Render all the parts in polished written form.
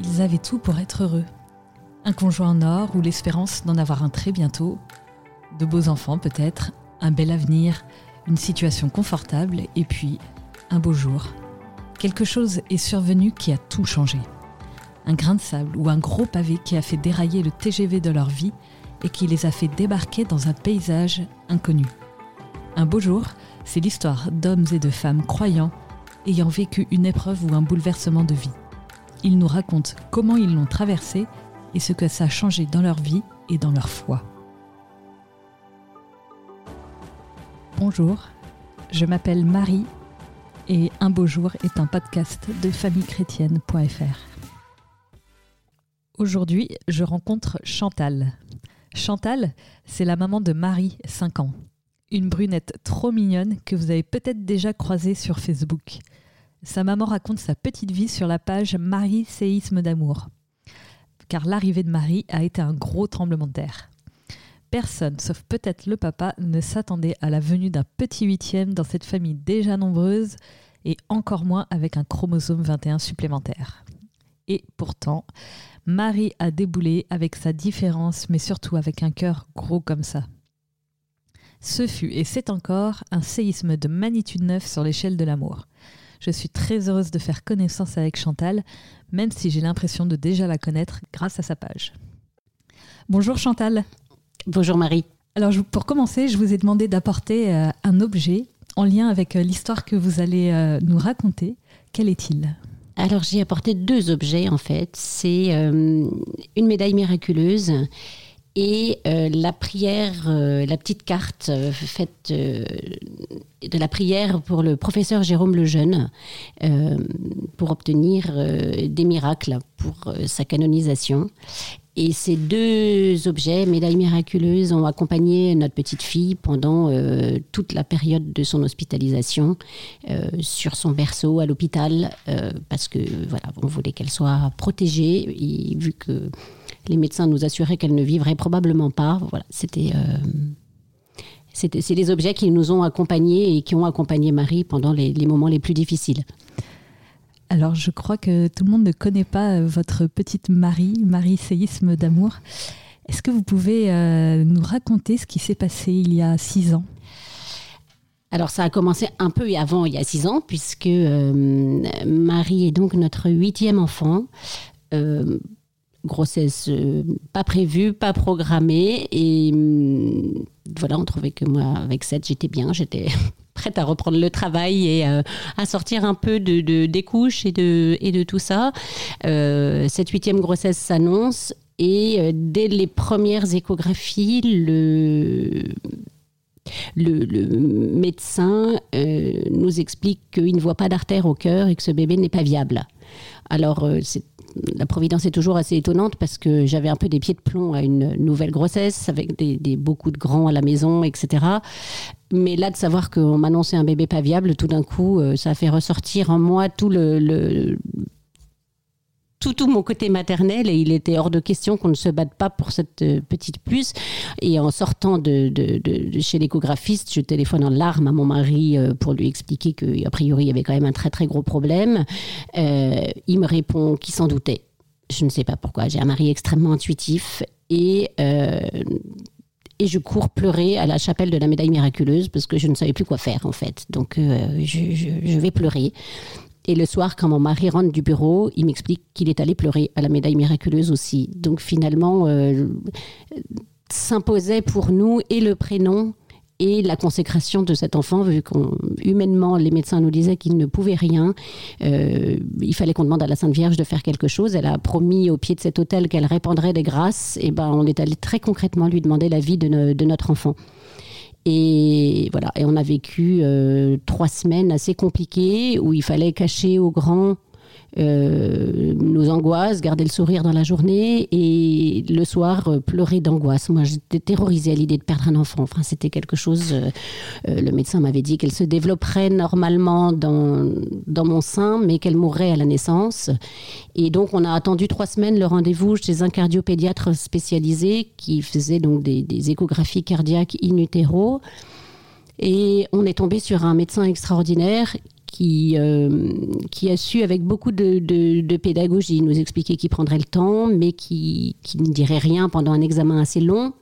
Ils avaient tout pour être heureux. Un conjoint en or ou l'espérance d'en avoir un très bientôt, de beaux enfants peut-être, un bel avenir, une situation confortable et puis un beau jour. Quelque chose est survenu qui a tout changé. Un grain de sable ou un gros pavé qui a fait dérailler le TGV de leur vie et qui les a fait débarquer dans un paysage inconnu. Un beau jour, c'est l'histoire d'hommes et de femmes croyants ayant vécu une épreuve ou un bouleversement de vie. Ils nous racontent comment ils l'ont traversé et ce que ça a changé dans leur vie et dans leur foi. Bonjour, je m'appelle Marie et Un beau jour est un podcast de famillechrétienne.fr. Aujourd'hui, je rencontre Chantal. Chantal, c'est la maman de Marie, 5 ans. Une brunette trop mignonne que vous avez peut-être déjà croisée sur Facebook. Sa maman raconte sa petite vie sur la page Marie séisme d'amour. Car l'arrivée de Marie a été un gros tremblement de terre. Personne, sauf peut-être le papa, ne s'attendait à la venue d'un petit 8e dans cette famille déjà nombreuse et encore moins avec un chromosome 21 supplémentaire. Et pourtant, Marie a déboulé avec sa différence, mais surtout avec un cœur gros comme ça. Ce fut, et c'est encore, un séisme de magnitude 9 sur l'échelle de l'amour. Je suis très heureuse de faire connaissance avec Chantal, même si j'ai l'impression de déjà la connaître grâce à sa page. Bonjour Chantal. Bonjour Marie. Alors pour commencer, je vous ai demandé d'apporter un objet en lien avec l'histoire que vous allez nous raconter. Quel est-il ? Alors j'ai apporté 2 objets en fait. C'est une médaille miraculeuse et la prière, la petite carte faite de la prière pour le professeur Jérôme Lejeune pour obtenir des miracles pour sa canonisation. Et ces 2 objets, médailles miraculeuses, ont accompagné notre petite fille pendant toute la période de son hospitalisation, sur son berceau, à l'hôpital, parce que voilà, on voulait qu'elle soit protégée, et vu que les médecins nous assuraient qu'elle ne vivrait probablement pas. Voilà, c'est les objets qui nous ont accompagnés et qui ont accompagné Marie pendant les moments les plus difficiles. Alors, je crois que tout le monde ne connaît pas votre petite Marie séisme d'amour. Est-ce que vous pouvez nous raconter ce qui s'est passé il y a 6 ans ? Alors, ça a commencé un peu avant, il y a 6 ans, puisque Marie est donc notre 8e enfant. Grossesse pas prévue, pas programmée. Et voilà, on trouvait que moi, avec 7, j'étais bien, j'étais... prête à reprendre le travail et à sortir un peu des couches et de tout ça. Cette 8e grossesse s'annonce et dès les premières échographies, le médecin nous explique qu'il ne voit pas d'artère au cœur et que ce bébé n'est pas viable. Alors, la providence est toujours assez étonnante parce que j'avais un peu des pieds de plomb à une nouvelle grossesse avec beaucoup de grands à la maison, etc. Mais là, de savoir qu'on m'annonçait un bébé pas viable, tout d'un coup, ça a fait ressortir en moi tout mon côté maternel, et il était hors de question qu'on ne se batte pas pour cette petite puce. Et en sortant de chez l'échographiste, je téléphone en larmes à mon mari pour lui expliquer qu'a priori il y avait quand même un très très gros problème. Il me répond qu'il s'en doutait. Je ne sais pas pourquoi, j'ai un mari extrêmement intuitif et je cours pleurer à la chapelle de la médaille miraculeuse parce que je ne savais plus quoi faire en fait. Donc je vais pleurer. Et le soir, quand mon mari rentre du bureau, il m'explique qu'il est allé pleurer à la médaille miraculeuse aussi. Donc finalement, s'imposait pour nous et le prénom et la consécration de cet enfant, vu qu'humainement, les médecins nous disaient qu'il ne pouvait rien. Il fallait qu'on demande à la Sainte Vierge de faire quelque chose. Elle a promis au pied de cet autel qu'elle répandrait des grâces. Et ben, on est allé très concrètement lui demander la vie de notre enfant. Et voilà, et on a vécu 3 semaines assez compliquées où il fallait cacher au grand nos angoisses, garder le sourire dans la journée et le soir pleurer d'angoisse. Moi, j'étais terrorisée à l'idée de perdre un enfant. Enfin, c'était quelque chose... le médecin m'avait dit qu'elle se développerait normalement dans mon sein, mais qu'elle mourrait à la naissance. Et donc, on a attendu 3 semaines le rendez-vous chez un cardiopédiatre spécialisé qui faisait donc des échographies cardiaques in utero. Et on est tombé sur un médecin extraordinaire qui a su, avec beaucoup de pédagogie, nous expliquer qu'il prendrait le temps, mais qui ne dirait rien pendant un examen assez long.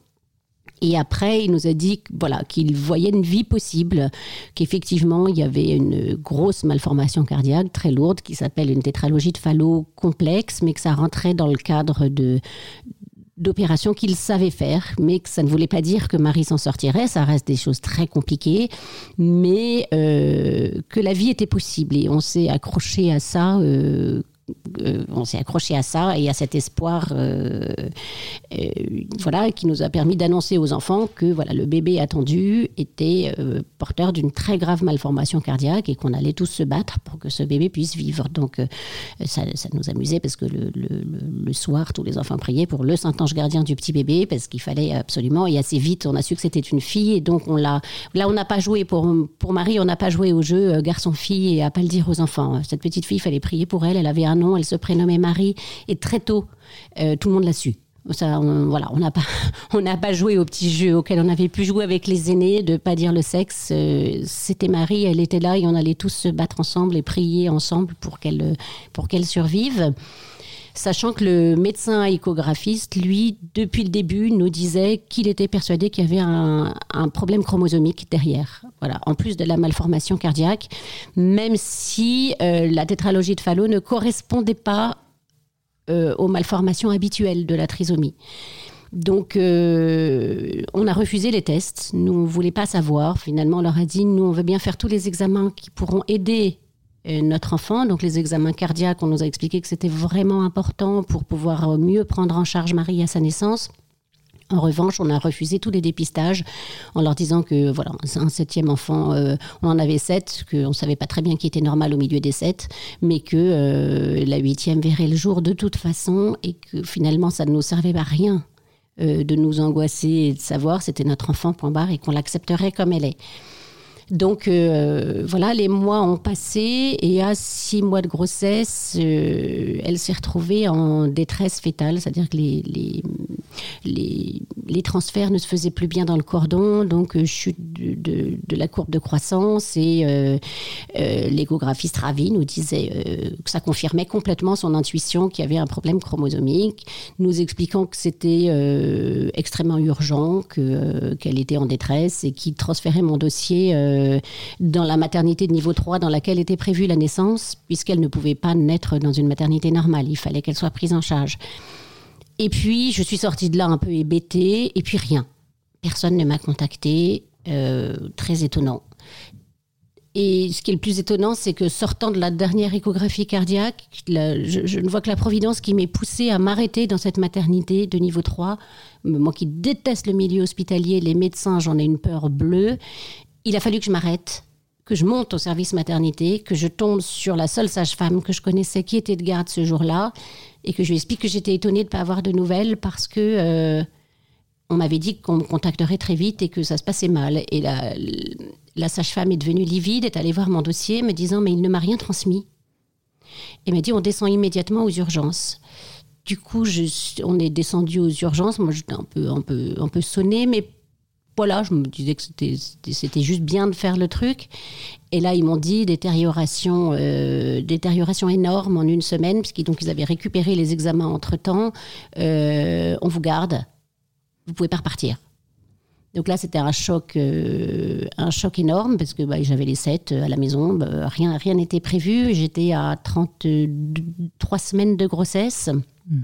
Et après, il nous a dit voilà, qu'il voyait une vie possible, qu'effectivement, il y avait une grosse malformation cardiaque très lourde qui s'appelle une tétralogie de Fallot complexe, mais que ça rentrait dans le cadre d'opérations qu'il savait faire, mais que ça ne voulait pas dire que Marie s'en sortirait. Ça reste des choses très compliquées, mais que la vie était possible. Et on s'est accroché à ça et à cet espoir qui nous a permis d'annoncer aux enfants que voilà, le bébé attendu était porteur d'une très grave malformation cardiaque et qu'on allait tous se battre pour que ce bébé puisse vivre. Donc ça nous amusait parce que le soir, tous les enfants priaient pour le Saint-Ange gardien du petit bébé parce qu'il fallait absolument, et assez vite on a su que c'était une fille, et donc on n'a pas joué pour Marie, on n'a pas joué au jeu garçon-fille et à pas le dire aux enfants. Cette petite fille, il fallait prier pour elle, elle avait un nom, elle se prénommait Marie, et très tôt, tout le monde l'a su. Ça, on n'a pas joué au petit jeu auquel on avait pu jouer avec les aînés, de ne pas dire le sexe. C'était Marie, elle était là, et on allait tous se battre ensemble et prier ensemble pour qu'elle survive. Sachant que le médecin échographiste, lui, depuis le début, nous disait qu'il était persuadé qu'il y avait un problème chromosomique derrière. Voilà. En plus de la malformation cardiaque, même si la tétralogie de Fallot ne correspondait pas aux malformations habituelles de la trisomie. Donc, on a refusé les tests. Nous, on ne voulait pas savoir. Finalement, on leur a dit, nous, on veut bien faire tous les examens qui pourront aider notre enfant, donc les examens cardiaques, on nous a expliqué que c'était vraiment important pour pouvoir mieux prendre en charge Marie à sa naissance. En revanche, on a refusé tous les dépistages en leur disant que, voilà, un 7e enfant, on en avait 7, qu'on ne savait pas très bien qui était normal au milieu des 7, mais que la 8e verrait le jour de toute façon et que finalement, ça ne nous servait à rien de nous angoisser et de savoir c'était notre enfant, point barre, et qu'on l'accepterait comme elle est. Donc, les mois ont passé et à 6 mois de grossesse, elle s'est retrouvée en détresse fétale, c'est-à-dire que les transferts ne se faisaient plus bien dans le cordon, donc chute de la courbe de croissance, et l'échographiste Ravi nous disait que ça confirmait complètement son intuition qu'il y avait un problème chromosomique, nous expliquant que c'était extrêmement urgent, qu'elle était en détresse et qu'il transférait mon dossier dans la maternité de niveau 3 dans laquelle était prévue la naissance, puisqu'elle ne pouvait pas naître dans une maternité normale, il fallait qu'elle soit prise en charge. Et puis, je suis sortie de là un peu hébétée, et puis rien. Personne ne m'a contactée, très étonnant. Et ce qui est le plus étonnant, c'est que sortant de la dernière échographie cardiaque, je ne vois que la Providence qui m'est poussée à m'arrêter dans cette maternité de niveau 3. Moi qui déteste le milieu hospitalier, les médecins, j'en ai une peur bleue. Il a fallu que je m'arrête, que je monte au service maternité, que je tombe sur la seule sage-femme que je connaissais qui était de garde ce jour-là, et que je lui explique que j'étais étonnée de ne pas avoir de nouvelles parce que on m'avait dit qu'on me contacterait très vite et que ça se passait mal. Et la sage-femme est devenue livide, est allée voir mon dossier me disant « mais il ne m'a rien transmis ». Et m'a dit « on descend immédiatement aux urgences ». Du coup, on est descendu aux urgences, moi j'étais un peu sonnée, mais voilà, je me disais que c'était juste bien de faire le truc. Et là, ils m'ont dit détérioration énorme en 1 semaine, puisqu'ils avaient récupéré les examens entre-temps. On vous garde, vous ne pouvez pas repartir. Donc là, c'était un choc énorme, parce que j'avais les 7 à la maison, rien n'était prévu. J'étais à 33 semaines de grossesse. Mmh.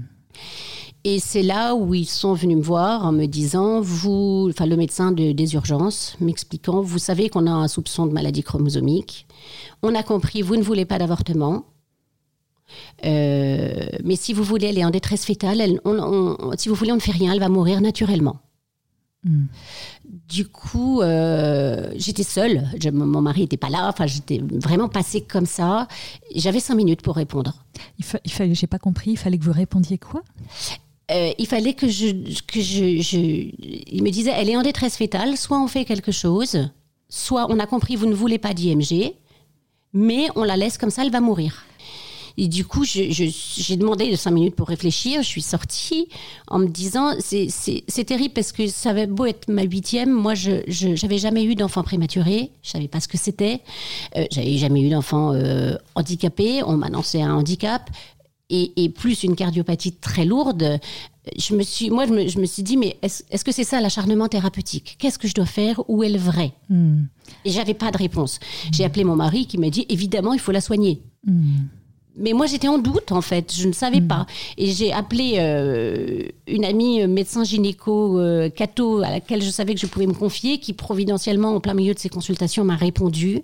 Et c'est là où ils sont venus me voir en me disant, le médecin des urgences m'expliquant, vous savez qu'on a un soupçon de maladie chromosomique, on a compris, vous ne voulez pas d'avortement, mais si vous voulez, elle est en détresse fétale, si vous voulez, on ne fait rien, elle va mourir naturellement. Mmh. Du coup, j'étais seule, mon mari n'était pas là, j'étais vraiment passée comme ça, j'avais 5 minutes pour répondre. J'ai pas compris, il fallait que vous répondiez quoi ? Il fallait que il me disait, elle est en détresse fétale, soit on fait quelque chose, soit on a compris, vous ne voulez pas d'IMG, mais on la laisse comme ça, elle va mourir. Et du coup, j'ai demandé 5 minutes pour réfléchir. Je suis sortie en me disant, c'est terrible parce que ça avait beau être ma 8e, moi, je n'avais jamais eu d'enfant prématuré. Je ne savais pas ce que c'était. Je n'avais jamais eu d'enfant handicapé. On m'annonçait un handicap. Et plus une cardiopathie très lourde, je me suis dit, mais est-ce que c'est ça l'acharnement thérapeutique ? Qu'est-ce que je dois faire ? Où est le vrai ? Et j'avais pas de réponse. J'ai appelé mon mari qui m'a dit, évidemment, il faut la soigner. Mais moi, j'étais en doute, en fait. Je ne savais pas. Et j'ai appelé une amie médecin gynéco, Kato, à laquelle je savais que je pouvais me confier, qui providentiellement, en plein milieu de ses consultations, m'a répondu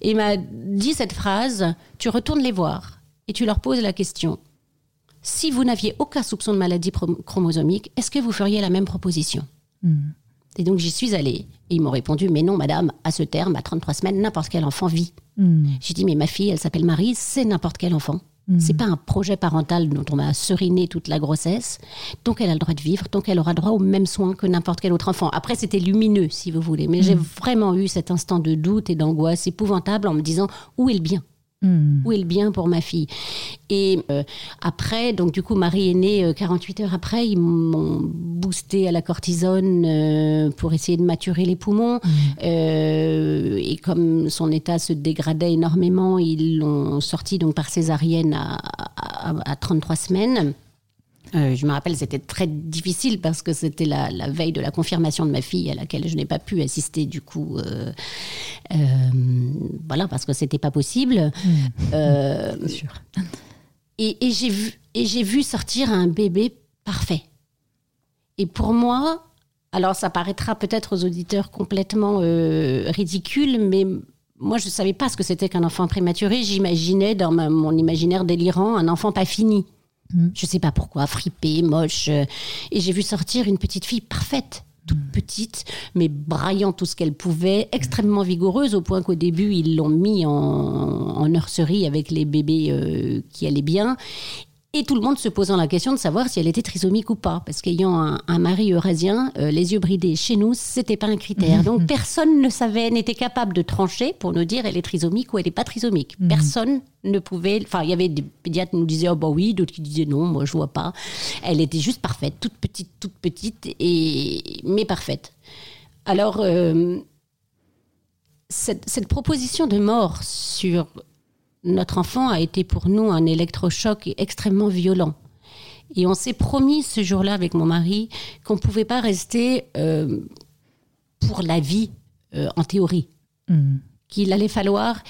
et m'a dit cette phrase, « Tu retournes les voir. » Et tu leur poses la question, si vous n'aviez aucun soupçon de maladie chromosomique, est-ce que vous feriez la même proposition ? Et donc j'y suis allée. Et ils m'ont répondu, mais non madame, à ce terme, à 33 semaines, n'importe quel enfant vit. J'ai dit, mais ma fille, elle s'appelle Marie, c'est n'importe quel enfant. C'est pas un projet parental dont on va seriner toute la grossesse. Donc elle a le droit de vivre, donc elle aura droit aux mêmes soins que n'importe quel autre enfant. Après, c'était lumineux, si vous voulez. Mais j'ai vraiment eu cet instant de doute et d'angoisse épouvantable en me disant, où est le bien ? Où est le bien pour ma fille ? Et après, donc du coup, Marie est née 48 heures après. Ils m'ont boostée à la cortisone pour essayer de maturer les poumons. Et comme son état se dégradait énormément, ils l'ont sortie donc, par césarienne à 33 semaines. Je me rappelle, c'était très difficile parce que c'était la veille de la confirmation de ma fille à laquelle je n'ai pas pu assister du coup. Voilà, parce que c'était pas possible. C'est sûr. Et j'ai vu sortir un bébé parfait. Et pour moi, alors ça paraîtra peut-être aux auditeurs complètement ridicule, mais... Moi, je ne savais pas ce que c'était qu'un enfant prématuré. J'imaginais dans mon imaginaire délirant un enfant pas fini. Je ne sais pas pourquoi, fripée, moche. Et j'ai vu sortir une petite fille parfaite, toute petite, mais braillant tout ce qu'elle pouvait, extrêmement vigoureuse, au point qu'au début, ils l'ont mis en nurserie avec les bébés qui allaient bien. Et tout le monde se posant la question de savoir si elle était trisomique ou pas. Parce qu'ayant un mari eurasien, les yeux bridés chez nous, c'était pas un critère. Donc personne ne savait, n'était capable de trancher pour nous dire elle est trisomique ou elle n'est pas trisomique. Personne ne pouvait... Enfin, il y avait des pédiatres qui nous disaient « Oh bah oui », d'autres qui disaient « Non, moi je vois pas ». Elle était juste parfaite, toute petite, mais parfaite. Alors, cette proposition de mort sur... Notre enfant a été pour nous un électrochoc extrêmement violent. Et on s'est promis ce jour-là avec mon mari qu'on ne pouvait pas rester pour la vie, en théorie. Qu'il allait falloir,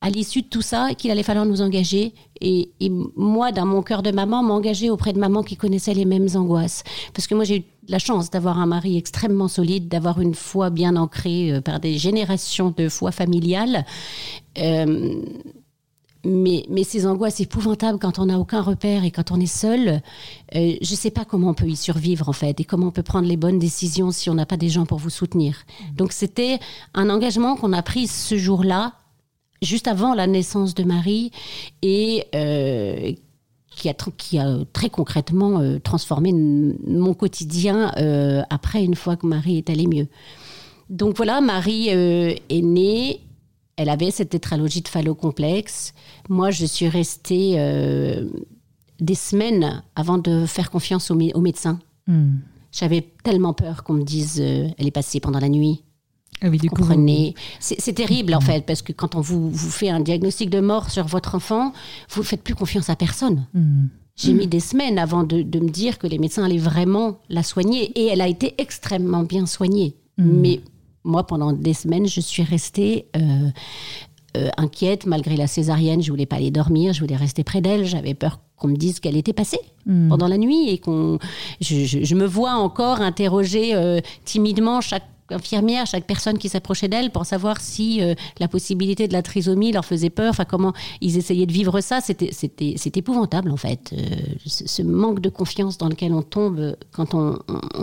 à l'issue de tout ça, qu'il allait falloir nous engager. Et moi, dans mon cœur de maman, m'engager auprès de maman qui connaissait les mêmes angoisses. Parce que moi, j'ai eu la chance d'avoir un mari extrêmement solide, d'avoir une foi bien ancrée par des générations de foi familiale. Mais ces angoisses épouvantables quand on n'a aucun repère et quand on est seul, je ne sais pas comment on peut y survivre en fait et comment on peut prendre les bonnes décisions si on n'a pas des gens pour vous soutenir. Donc c'était un engagement qu'on a pris ce jour-là, juste avant la naissance de Marie et qui a très concrètement transformé mon quotidien après, une fois que Marie est allée mieux. Donc voilà, Marie est née, elle avait cette tétralogie de phallocomplexe. Moi, je suis restée des semaines avant de faire confiance au médecin. J'avais tellement peur qu'on me dise « elle est passée pendant la nuit ». Ah oui, comprenez, coup, c'est terrible en fait, parce que quand on vous fait un diagnostic de mort sur votre enfant, vous ne faites plus confiance à personne. J'ai mis des semaines avant de me dire que les médecins allaient vraiment la soigner, et elle a été extrêmement bien soignée. Mais moi, pendant des semaines, je suis restée inquiète, malgré la césarienne, je ne voulais pas aller dormir, je voulais rester près d'elle, j'avais peur qu'on me dise qu'elle était passée pendant la nuit, et je me vois encore interroger timidement chaque personne qui s'approchait d'elle pour savoir si la possibilité de la trisomie leur faisait peur, enfin comment ils essayaient de vivre ça. C'était épouvantable en fait, ce manque de confiance dans lequel on tombe quand on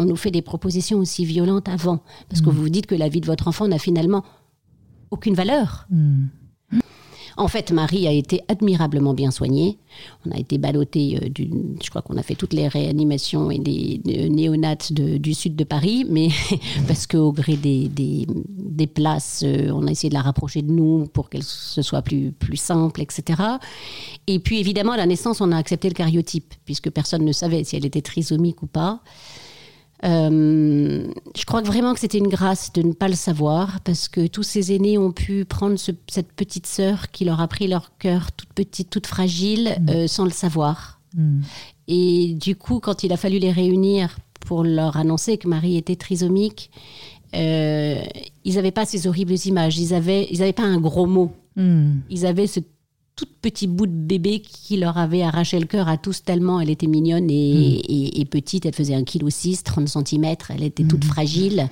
nous fait des propositions aussi violentes avant, parce que vous vous dites que la vie de votre enfant n'a finalement aucune valeur. En fait, Marie a été admirablement bien soignée. On a été ballotté, je crois qu'on a fait toutes les réanimations et les néonates du sud de Paris, mais parce qu'au gré des places, on a essayé de la rapprocher de nous pour qu'elle se soit plus simple, etc. Et puis évidemment, à la naissance, on a accepté le karyotype, puisque personne ne savait si elle était trisomique ou pas. Je crois vraiment que c'était une grâce de ne pas le savoir, parce que tous ces aînés ont pu prendre cette petite sœur qui leur a pris leur cœur, toute petite, toute fragile, sans le savoir. Et du coup, quand il a fallu les réunir pour leur annoncer que Marie était trisomique, ils n'avaient pas ces horribles images, ils n'avaient pas un gros mot. Ils avaient ce tout petit bout de bébé qui leur avait arraché le cœur à tous tellement elle était mignonne et petite. Elle faisait 1,6 kg, 30 cm, elle était toute fragile.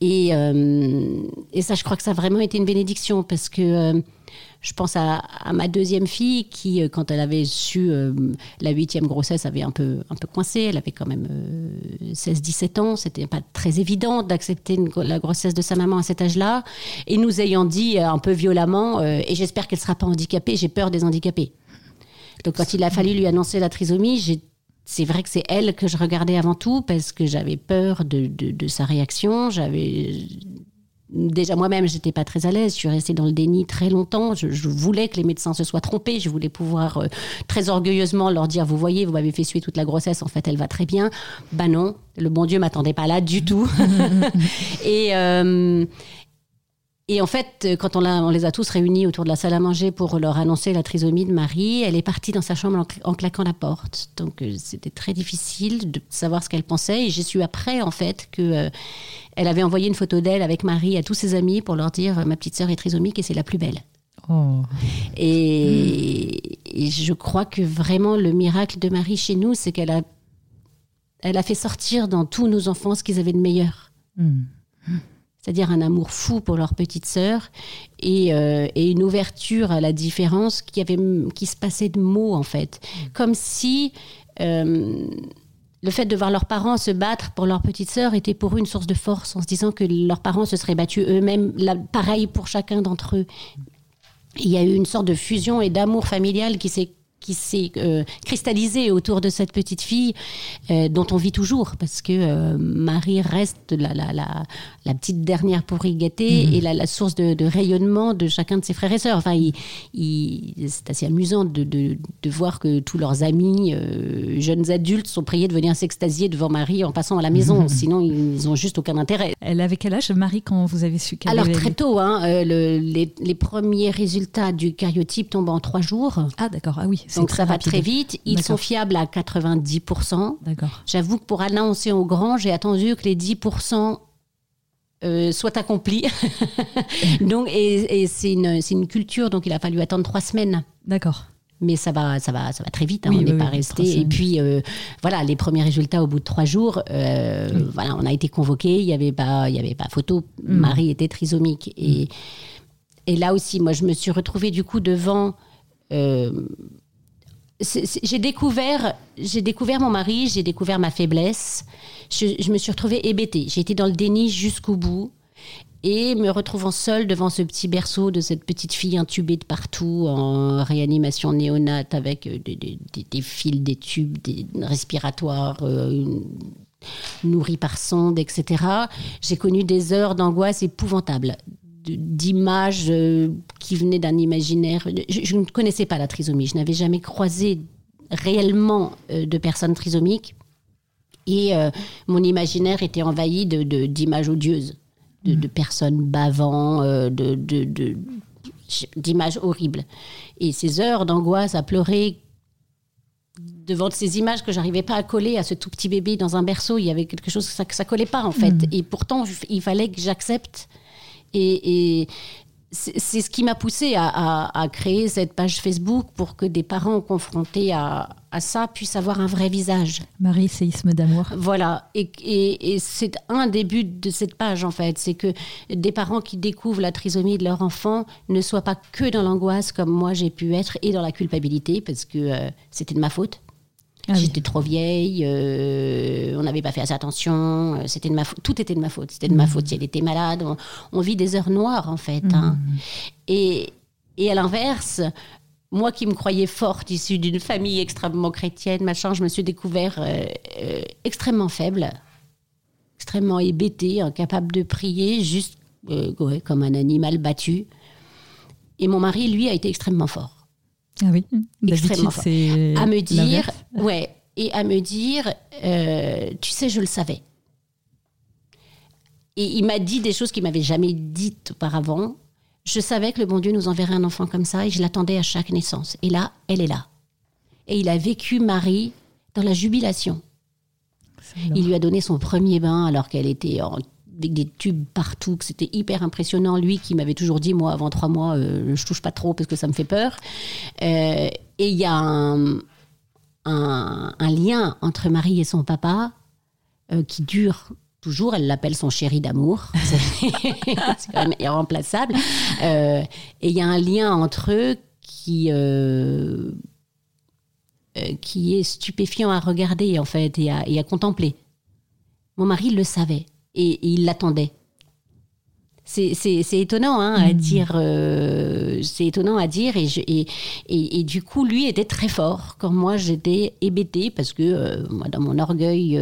Et ça, je crois que ça a vraiment été une bénédiction, parce que je pense à ma deuxième fille qui, quand elle avait su la 8e grossesse, avait un peu coincé. Elle avait quand même 16-17 ans. C'était pas très évident d'accepter la grossesse de sa maman à cet âge-là. Et nous ayant dit un peu violemment « Et j'espère qu'elle ne sera pas handicapée, j'ai peur des handicapés. » Donc quand il a fallu lui annoncer la trisomie, c'est vrai que c'est elle que je regardais avant tout, parce que j'avais peur de sa réaction. Déjà moi-même, j'étais pas très à l'aise, je suis restée dans le déni très longtemps, je voulais que les médecins se soient trompés, je voulais pouvoir très orgueilleusement leur dire « Vous voyez, vous m'avez fait suer toute la grossesse, en fait elle va très bien. » Ben non, le bon Dieu m'attendait pas là du tout. Et en fait, quand on les a tous réunis autour de la salle à manger pour leur annoncer la trisomie de Marie, elle est partie dans sa chambre en claquant la porte. Donc c'était très difficile de savoir ce qu'elle pensait. Et j'ai su après, en fait, qu'elle avait envoyé une photo d'elle avec Marie à tous ses amis pour leur dire « Ma petite sœur est trisomique et c'est la plus belle. ». Oh. Et je crois que vraiment le miracle de Marie chez nous, c'est qu'elle a fait sortir dans tous nos enfants ce qu'ils avaient de meilleur. C'est-à-dire un amour fou pour leur petite sœur et une ouverture à la différence qui se passait de mots, en fait. Comme si le fait de voir leurs parents se battre pour leur petite sœur était pour eux une source de force, en se disant que leurs parents se seraient battus eux-mêmes, pareil pour chacun d'entre eux. Il y a eu une sorte de fusion et d'amour familial qui s'est cristallisée autour de cette petite fille dont on vit toujours, parce que Marie reste la petite dernière pourrie gâtée et la source de rayonnement de chacun de ses frères et sœurs. Enfin, c'est assez amusant de voir que tous leurs amis, jeunes adultes, sont priés de venir s'extasier devant Marie en passant à la maison, sinon ils n'ont juste aucun intérêt. Elle avait quel âge, Marie, quand vous avez su qu'elle avait... Alors très tôt, les premiers résultats du karyotype tombent en 3 jours. Ah d'accord, ah oui. Donc ça va très vite. Ils sont fiables à 90%. D'accord. J'avoue que pour annoncer au grand, j'ai attendu que les 10% soient accomplis. Donc, et c'est une culture, donc il a fallu attendre 3 semaines. D'accord. Mais ça va très vite, hein, oui, on n'est pas resté. Et puis, voilà, les premiers résultats au bout de 3 jours, voilà, on a été convoqués, il n'y avait pas photo, Marie était trisomique. Et là aussi, moi, je me suis retrouvée du coup devant... J'ai découvert mon mari, j'ai découvert ma faiblesse. Je me suis retrouvée hébétée. J'ai été dans le déni jusqu'au bout. Et me retrouvant seule devant ce petit berceau de cette petite fille intubée de partout, en réanimation néonate, avec des fils, des tubes, des respiratoires... nourris par sonde, etc. J'ai connu des heures d'angoisse épouvantables, d'images qui venaient d'un imaginaire. Je ne connaissais pas la trisomie, je n'avais jamais croisé réellement de personnes trisomiques, et mon imaginaire était envahi d'images odieuses, de personnes bavant, d'images horribles. Et ces heures d'angoisse à pleurer devant ces images que j'arrivais pas à coller à ce tout petit bébé dans un berceau, il y avait quelque chose que ça collait pas, en fait. Et pourtant, il fallait que j'accepte. Et c'est ce qui m'a poussée à créer cette page Facebook pour que des parents confrontés à ça puissent avoir un vrai visage. Marie séisme d'amour. Voilà, et c'est un des buts de cette page, en fait, c'est que des parents qui découvrent la trisomie de leur enfant ne soient pas que dans l'angoisse comme moi j'ai pu être, et dans la culpabilité, parce que c'était de ma faute. Ah oui. J'étais trop vieille, on n'avait pas fait assez attention, c'était de ma faute, tout était de ma faute, c'était de ma faute si elle était malade. On vit des heures noires, en fait. Hein. Et, Et à l'inverse, moi qui me croyais forte, issue d'une famille extrêmement chrétienne, machin, je me suis découverte extrêmement faible, extrêmement hébétée, incapable de prier, juste comme un animal battu. Et mon mari, lui, a été extrêmement fort. Ah oui, extrêmement fort. C'est à me dire, ouais, et à me dire, tu sais, je le savais. Et il m'a dit des choses qu'il m'avait jamais dites auparavant. Je savais que le bon Dieu nous enverrait un enfant comme ça et je l'attendais à chaque naissance. Et là, elle est là. Et il a vécu Marie dans la jubilation. Il lui a donné son premier bain alors qu'elle était avec des tubes partout, que c'était hyper impressionnant. Lui qui m'avait toujours dit, moi, avant 3 mois, je touche pas trop parce que ça me fait peur. Et il y a un lien entre Marie et son papa qui dure... Toujours, elle l'appelle son chéri d'amour. C'est quand même irremplaçable. Et il y a un lien entre eux qui est stupéfiant à regarder, en fait, et à contempler. Mon mari le savait et il l'attendait. C'est étonnant, hein, à dire. C'est étonnant à dire, et du coup, lui était très fort quand moi j'étais hébétée parce que moi, dans mon orgueil,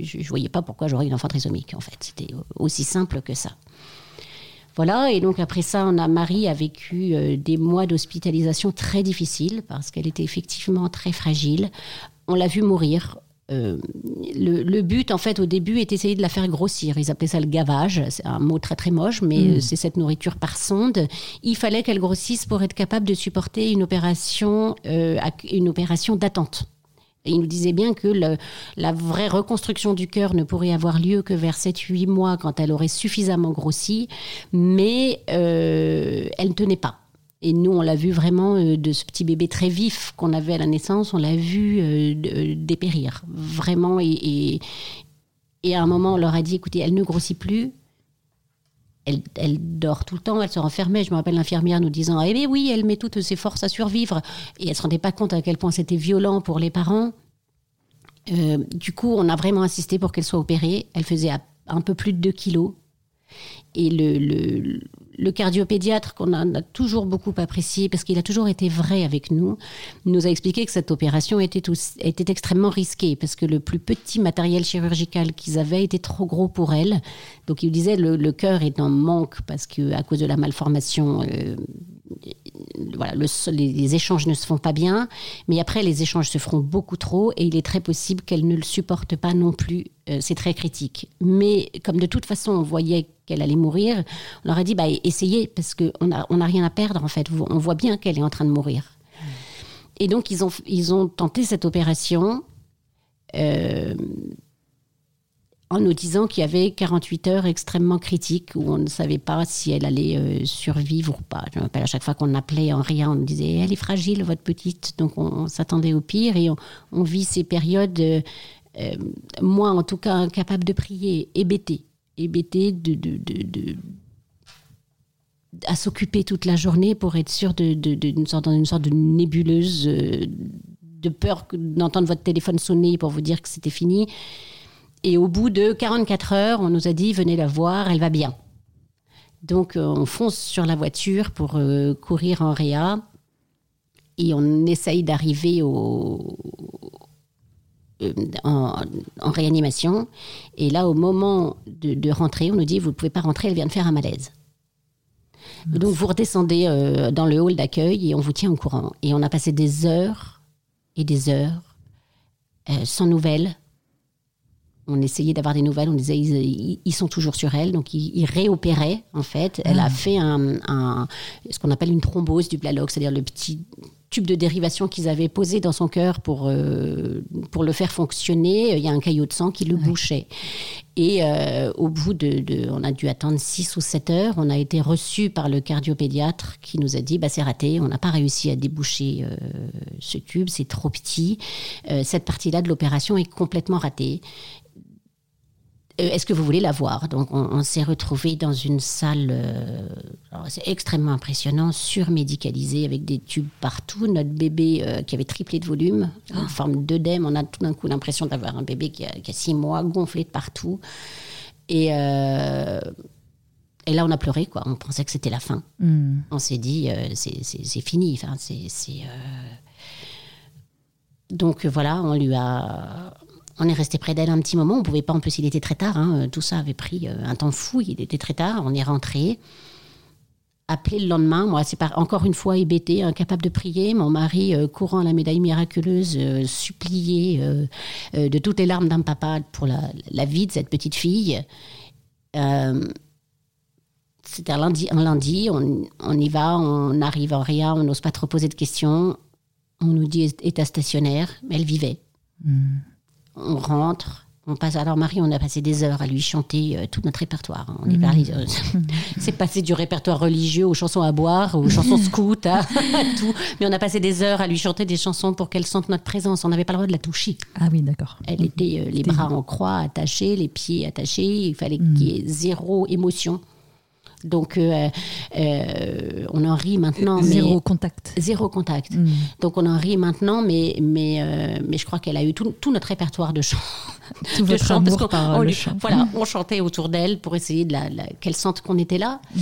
je voyais pas pourquoi j'aurais une enfant trisomique. En fait, c'était aussi simple que ça. Voilà. Et donc après ça, Marie a vécu des mois d'hospitalisation très difficiles parce qu'elle était effectivement très fragile. On l'a vue mourir. Le but, en fait, au début, est d'essayer de la faire grossir. Ils appelaient ça le gavage. C'est un mot très, très moche, mais c'est cette nourriture par sonde. Il fallait qu'elle grossisse pour être capable de supporter une opération d'attente. Et il nous disait bien que la vraie reconstruction du cœur ne pourrait avoir lieu que vers 7-8 mois, quand elle aurait suffisamment grossi, mais elle ne tenait pas. Et nous, on l'a vu vraiment de ce petit bébé très vif qu'on avait à la naissance, on l'a vu dépérir, vraiment. Et à un moment, on leur a dit, écoutez, elle ne grossit plus, elle dort tout le temps, elle se renfermait. Je me rappelle l'infirmière nous disant, eh bien oui, elle met toutes ses forces à survivre. Et elle ne se rendait pas compte à quel point c'était violent pour les parents. Du coup, on a vraiment insisté pour qu'elle soit opérée. Elle faisait un peu plus de 2 kilos. Et le cardiopédiatre, qu'on a toujours beaucoup apprécié, parce qu'il a toujours été vrai avec nous, nous a expliqué que cette opération était extrêmement risquée, parce que le plus petit matériel chirurgical qu'ils avaient était trop gros pour elle. Donc il disait, le cœur est en manque, parce qu'à cause de la malformation, voilà, les échanges ne se font pas bien, mais après les échanges se feront beaucoup trop, et il est très possible qu'elle ne le supporte pas non plus. C'est très critique. Mais comme de toute façon, on voyait qu'elle allait mourir, on leur a dit, essayez, parce qu'on n'a rien à perdre, en fait. On voit bien qu'elle est en train de mourir. Et donc, ils ont tenté cette opération en nous disant qu'il y avait 48 heures extrêmement critiques, où on ne savait pas si elle allait survivre ou pas. Je me rappelle, à chaque fois qu'on appelait en riant, on disait, elle est fragile, votre petite. Donc, on s'attendait au pire, et on vit ces périodes... moi, en tout cas, incapable de prier, hébétée à s'occuper toute la journée pour être sûre d'une sorte de nébuleuse, de peur d'entendre votre téléphone sonner pour vous dire que c'était fini. Et au bout de 44 heures, on nous a dit, venez la voir, elle va bien. Donc, on fonce sur la voiture pour courir en réa, et on essaye d'arriver en réanimation. Et là, au moment de rentrer, on nous dit, vous ne pouvez pas rentrer, elle vient de faire un malaise. Merci. Donc vous redescendez dans le hall d'accueil et on vous tient au courant. Et on a passé des heures et des heures sans nouvelles. On essayait d'avoir des nouvelles, on disait, ils sont toujours sur elle, donc ils réopéraient, en fait. Elle a fait ce qu'on appelle une thrombose du blaloc, c'est-à-dire le petit tube de dérivation qu'ils avaient posé dans son cœur pour le faire fonctionner. Il y a un caillot de sang qui le bouchait. Et au bout on a dû attendre 6 ou 7 heures, on a été reçus par le cardiopédiatre qui nous a dit, c'est raté, on n'a pas réussi à déboucher ce tube, c'est trop petit. Cette partie-là de l'opération est complètement ratée. Est-ce que vous voulez la voir? Donc, on s'est retrouvés dans une salle, c'est extrêmement impressionnant, surmédicalisée, avec des tubes partout. Notre bébé qui avait triplé de volume, en forme d'œdème, on a tout d'un coup l'impression d'avoir un bébé qui a 6 mois, gonflé de partout. Et Et là, on a pleuré, quoi. On pensait que c'était la fin. Mmh. On s'est dit, c'est fini. Enfin, Donc, voilà, on lui a... On est resté près d'elle un petit moment. On ne pouvait pas, en plus, il était très tard. Hein. Tout ça avait pris un temps fou. Il était très tard. On est rentré. Appelé le lendemain, moi, c'est encore une fois hébété, incapable de prier. Mon mari, courant à la médaille miraculeuse, supplié de toutes les larmes d'un papa pour la vie de cette petite fille. C'était un lundi, on y va, on n'arrive en rien, on n'ose pas trop poser de questions. On nous dit état stationnaire, mais elle vivait. Mmh. On rentre, on passe. Alors, Marie, on a passé des heures à lui chanter tout notre répertoire. Hein. On est parlé, c'est passé du répertoire religieux aux chansons à boire, aux chansons scouts, tout. Mais on a passé des heures à lui chanter des chansons pour qu'elle sente notre présence. On n'avait pas le droit de la toucher. Ah oui, d'accord. Elle était les bras en croix attachés, les pieds attachés. Il fallait qu'il y ait zéro émotion. Donc, on en rit maintenant. Zéro contact. Zéro contact. Mmh. Donc, on en rit maintenant, mais je crois qu'elle a eu tout notre répertoire de chant. Tout votre chant, amour par le chant. Voilà, on chantait autour d'elle pour essayer qu'elle sente qu'on était là. Mmh.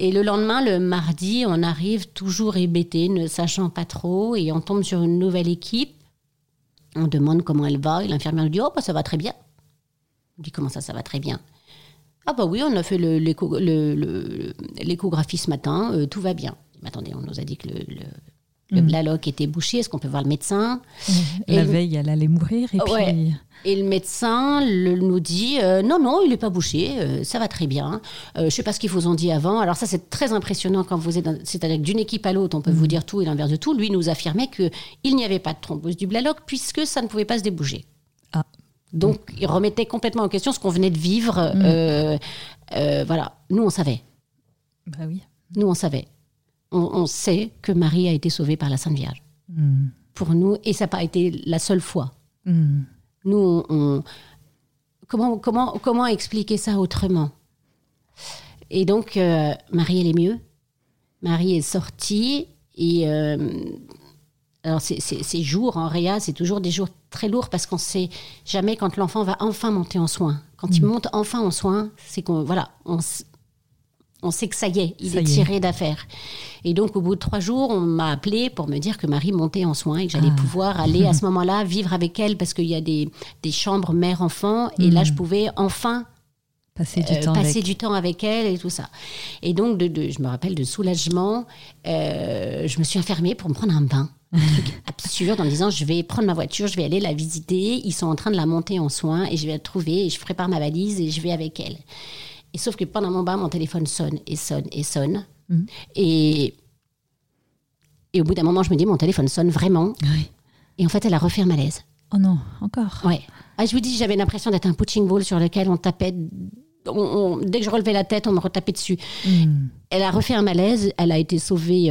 Et le lendemain, le mardi, on arrive toujours hébété, ne sachant pas trop, et on tombe sur une nouvelle équipe. On demande comment elle va, et l'infirmière nous dit « Oh, bah, ça va très bien ». On dit « Comment ça, ça va très bien ?» Ah bah oui, on a fait l'échographie ce matin, tout va bien. Mais attendez, on nous a dit que le blaloc était bouché, est-ce qu'on peut voir le médecin ? La veille, elle allait mourir et ouais. Puis... Et le médecin nous dit « Non, il n'est pas bouché, ça va très bien. Je ne sais pas ce qu'ils vous ont dit avant. » Alors ça, c'est très impressionnant quand vous êtes... C'est-à-dire que d'une équipe à l'autre, on peut vous dire tout et l'inverse de tout. Lui nous affirmait qu'il n'y avait pas de thrombose du blaloc puisque ça ne pouvait pas se déboucher. Ah. Donc, il remettait complètement en question ce qu'on venait de vivre. Voilà, nous, on savait. Bah oui. Nous, on savait. On sait que Marie a été sauvée par la Sainte Vierge. Mm. Pour nous, et ça n'a pas été la seule fois. Mm. Nous, comment expliquer ça autrement ? Et donc, Marie, elle est mieux. Marie est sortie et... Alors, ces jours en réa, c'est toujours des jours très lourds parce qu'on ne sait jamais quand l'enfant va enfin monter en soins. Quand il monte enfin en soins, c'est qu'on sait que ça y est, il est tiré d'affaire. Et donc, au bout de 3 jours, on m'a appelée pour me dire que Marie montait en soins et que j'allais pouvoir aller à ce moment-là vivre avec elle parce qu'il y a des chambres mère-enfant et là, je pouvais enfin... Passer du temps avec elle et tout ça. Et donc, je me rappelle de soulagement. Je me suis enfermée pour me prendre un bain. Un truc absurde en me disant, je vais prendre ma voiture, je vais aller la visiter. Ils sont en train de la monter en soins et je vais la trouver. Et je prépare ma valise et je vais avec elle. Et sauf que pendant mon bain, mon téléphone sonne et sonne et sonne. Mmh. Et au bout d'un moment, je me dis, mon téléphone sonne vraiment. Oui. Et en fait, elle a refait un malaise. Oh non, encore. Ouais. Ah, je vous dis, j'avais l'impression d'être un punching ball sur lequel on tapait... dès que je relevais la tête, on me retapait dessus. Mmh. Elle a refait un malaise. Elle a été sauvée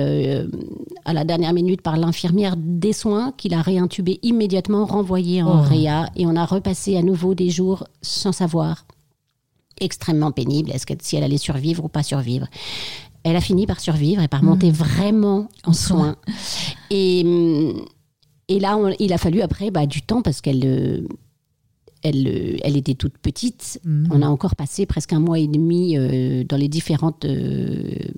à la dernière minute par l'infirmière des soins qui l'a réintubée immédiatement, renvoyée en réa. Et on a repassé à nouveau des jours sans savoir. Extrêmement pénible. Si elle allait survivre ou pas survivre. Elle a fini par survivre et par monter vraiment en soins. Et là, il a fallu après du temps parce qu'elle... Elle était toute petite. Mmh. On a encore passé presque 1 mois et demi dans les différentes unités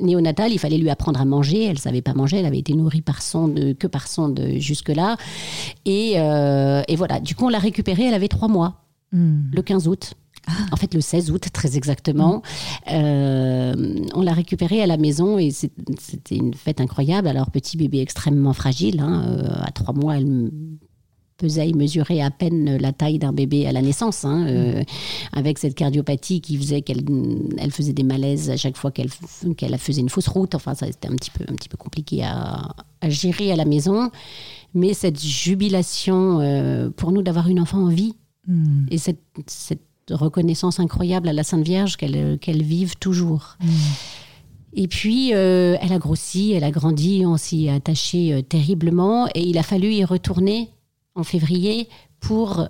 néonatales. Il fallait lui apprendre à manger. Elle savait pas manger. Elle avait été nourrie par sonde jusque là. Et voilà. Du coup, on l'a récupérée. Elle avait 3 mois. Le 15 août. Ah. En fait, le 16 août, très exactement. On l'a récupérée à la maison et c'était une fête incroyable. Alors, petit bébé extrêmement fragile. Hein, à 3 mois, elle pesait et mesurait à peine la taille d'un bébé à la naissance, avec cette cardiopathie qui faisait qu'elle faisait des malaises à chaque fois qu'elle faisait une fausse route. Enfin, ça, c'était un petit peu compliqué à gérer à la maison. Mais cette jubilation pour nous d'avoir une enfant en vie et cette reconnaissance incroyable à la Sainte Vierge qu'elle vive toujours. Et puis, elle a grossi, elle a grandi, on s'y est attaché terriblement et il a fallu y retourner en février pour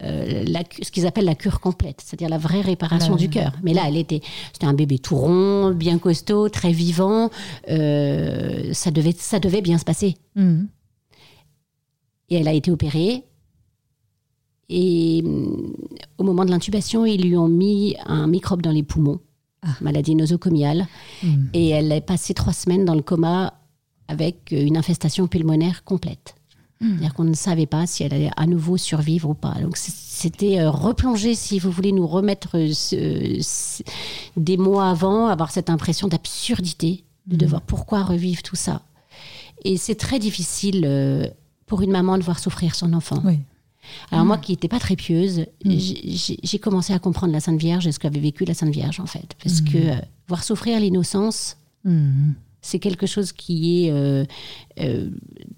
ce qu'ils appellent la cure complète, c'est-à-dire la vraie réparation du cœur. Mais là, c'était un bébé tout rond, bien costaud, très vivant. Ça devait bien se passer. Et elle a été opérée. Et au moment de l'intubation, ils lui ont mis un microbe dans les poumons, maladie nosocomiale. Et elle est passée 3 semaines dans le coma avec une infestation pulmonaire complète. C'est-à-dire qu'on ne savait pas si elle allait à nouveau survivre ou pas. Donc c'était replonger, si vous voulez, nous remettre des mois avant, avoir cette impression d'absurdité, de voir pourquoi revivre tout ça. Et c'est très difficile pour une maman de voir souffrir son enfant. Oui. Alors moi, qui n'étais pas très pieuse, j'ai commencé à comprendre la Sainte Vierge et ce qu'avait vécu la Sainte Vierge, en fait. Parce que voir souffrir l'innocence... C'est quelque chose qui est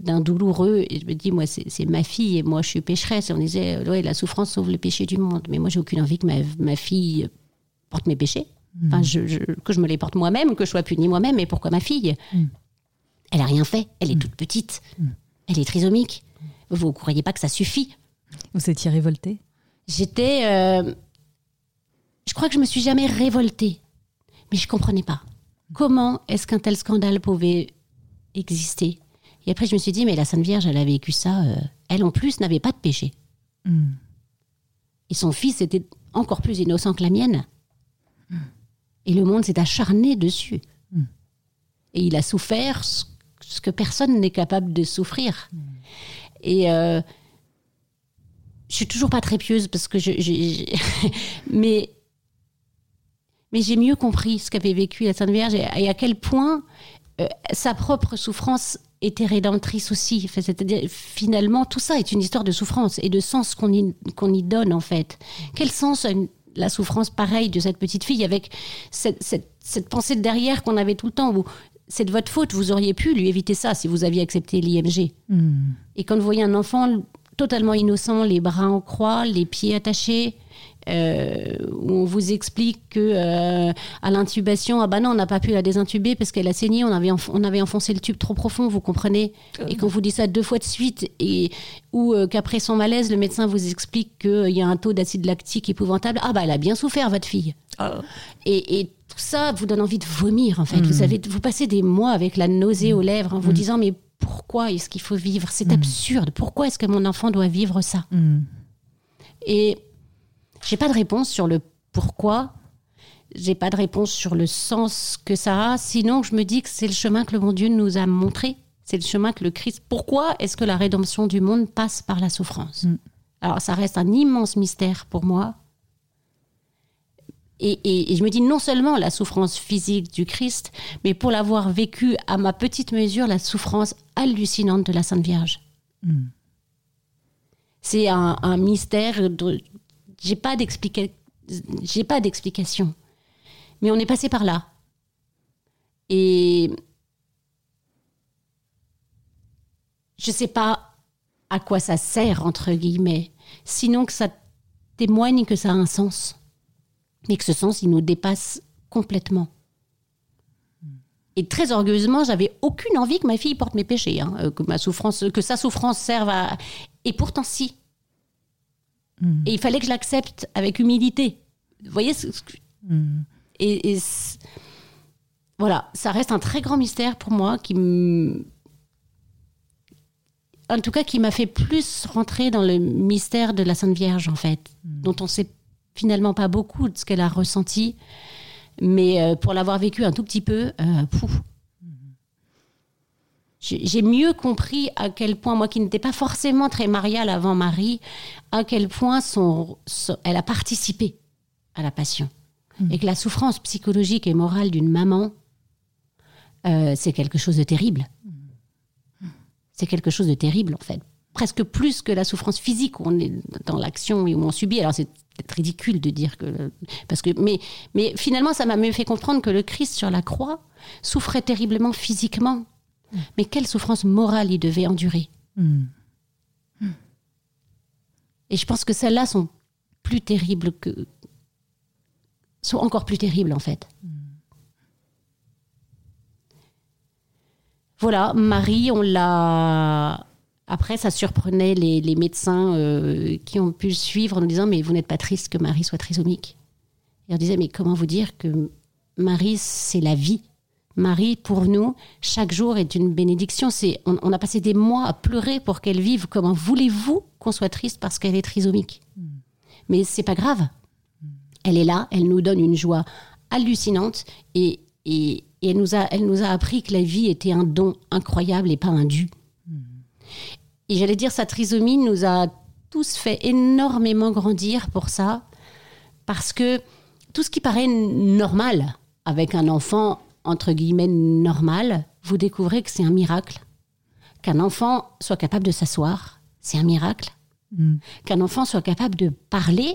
d'un douloureux. Et je me dis, moi, c'est ma fille et moi, je suis pécheresse. Et on disait, ouais, la souffrance sauve le péché du monde. Mais moi, j'ai aucune envie que ma fille porte mes péchés. Enfin, que je me les porte moi-même, que je sois punie moi-même. Mais pourquoi ma fille ? Elle n'a rien fait. Elle est toute petite. Elle est trisomique. Vous ne croyez pas que ça suffit ? Vous étiez révoltée ? J'étais... Je crois que je ne me suis jamais révoltée. Mais je ne comprenais pas. Comment est-ce qu'un tel scandale pouvait exister ? Et après, je me suis dit, mais la Sainte Vierge, elle a vécu ça. Elle, en plus, n'avait pas de péché. Et son fils était encore plus innocent que la mienne. Et le monde s'est acharné dessus. Et il a souffert ce que personne n'est capable de souffrir. Et... je suis toujours pas très pieuse, parce que Mais j'ai mieux compris ce qu'avait vécu la Sainte Vierge et à quel point sa propre souffrance était rédemptrice aussi. Enfin, c'est-à-dire, finalement, tout ça est une histoire de souffrance et de sens qu'on y donne, en fait. Quel sens a la souffrance pareille de cette petite fille, avec cette pensée de derrière qu'on avait tout le temps, où c'est de votre faute, vous auriez pu lui éviter ça si vous aviez accepté l'IMG. Et quand vous voyez un enfant totalement innocent, les bras en croix, les pieds attachés... où on vous explique que à l'intubation, on n'a pas pu la désintuber parce qu'elle a saigné, on avait enfoncé le tube trop profond, vous comprenez ? Et qu'on vous dit ça 2 fois de suite, ou qu'après son malaise, le médecin vous explique qu'il y a un taux d'acide lactique épouvantable. Ah bah elle a bien souffert, votre fille. Et tout ça vous donne envie de vomir, en fait. Vous passez des mois avec la nausée aux lèvres en vous disant, mais pourquoi est-ce qu'il faut vivre ? C'est absurde. Pourquoi est-ce que mon enfant doit vivre ça ? Et... j'ai pas de réponse sur le pourquoi, j'ai pas de réponse sur le sens que ça a, sinon je me dis que c'est le chemin que le bon Dieu nous a montré, c'est le chemin que le Christ... Pourquoi est-ce que la rédemption du monde passe par la souffrance ? Alors ça reste un immense mystère pour moi, et je me dis non seulement la souffrance physique du Christ, mais pour l'avoir vécu à ma petite mesure, la souffrance hallucinante de la Sainte Vierge. C'est un mystère... J'ai pas d'explication. Mais on est passé par là. Et je sais pas à quoi ça sert, entre guillemets, sinon que ça témoigne que ça a un sens. Mais que ce sens, il nous dépasse complètement. Et très orgueilleusement, j'avais aucune envie que ma fille porte mes péchés, que sa souffrance serve à... Et pourtant, si. Et il fallait que je l'accepte avec humilité. Vous voyez voilà, ça reste un très grand mystère pour moi en tout cas, qui m'a fait plus rentrer dans le mystère de la Sainte Vierge, en fait, dont on ne sait finalement pas beaucoup de ce qu'elle a ressenti. Mais pour l'avoir vécu un tout petit peu, j'ai mieux compris à quel point, moi qui n'étais pas forcément très mariale avant Marie, à quel point elle a participé à la passion. Et que la souffrance psychologique et morale d'une maman, c'est quelque chose de terrible. C'est quelque chose de terrible, en fait. Presque plus que la souffrance physique où on est dans l'action et où on subit. Alors c'est peut-être ridicule de dire que... Mais finalement, ça m'a mieux fait comprendre que le Christ sur la croix souffrait terriblement physiquement. Mais quelle souffrance morale il devait endurer. Et je pense que celles-là sont encore plus terribles, en fait. Voilà, Marie, on l'a... Après, ça surprenait les médecins qui ont pu le suivre en nous disant « Mais vous n'êtes pas triste que Marie soit trisomique ?» Et on disait « Mais comment vous dire que Marie, c'est la vie ? Marie, pour nous, chaque jour est une bénédiction. On a passé des mois à pleurer pour qu'elle vive. Comment voulez-vous qu'on soit triste parce qu'elle est trisomique ? Mais c'est pas grave. Elle est là, elle nous donne une joie hallucinante et elle nous a appris que la vie était un don incroyable et pas un dû. Et j'allais dire, sa trisomie nous a tous fait énormément grandir pour ça, parce que tout ce qui paraît normal avec un enfant, entre guillemets, normal, vous découvrez que c'est un miracle. Qu'un enfant soit capable de s'asseoir, c'est un miracle. Qu'un enfant soit capable de parler,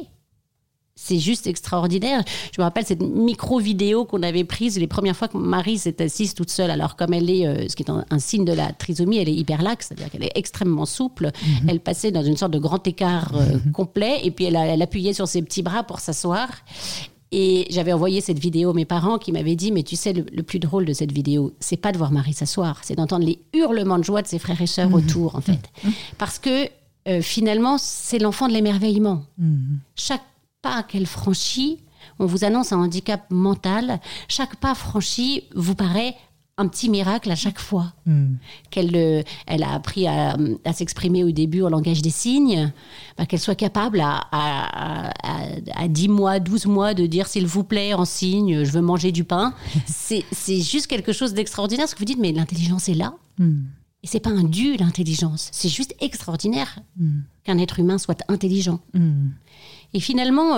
c'est juste extraordinaire. Je me rappelle cette micro-vidéo qu'on avait prise les premières fois que Marie s'est assise toute seule. Alors, comme elle est, ce qui est un signe de la trisomie, elle est hyperlaxe, c'est-à-dire qu'elle est extrêmement souple. Elle passait dans une sorte de grand écart complet, et puis elle appuyait sur ses petits bras pour s'asseoir. Et j'avais envoyé cette vidéo à mes parents qui m'avaient dit « Mais tu sais, le plus drôle de cette vidéo, c'est pas de voir Marie s'asseoir, c'est d'entendre les hurlements de joie de ses frères et sœurs autour, en fait. » Parce que, finalement, c'est l'enfant de l'émerveillement. Chaque pas qu'elle franchit, on vous annonce un handicap mental. Chaque pas franchi vous paraît un petit miracle à chaque fois. Qu'elle a appris à s'exprimer au début en langage des signes, qu'elle soit capable à 10 mois, 12 mois de dire « s'il vous plaît » en signe, « je veux manger du pain ». C'est juste quelque chose d'extraordinaire. Parce que vous dites, mais l'intelligence est là. Et c'est pas un dû, l'intelligence. C'est juste extraordinaire qu'un être humain soit intelligent. Et finalement,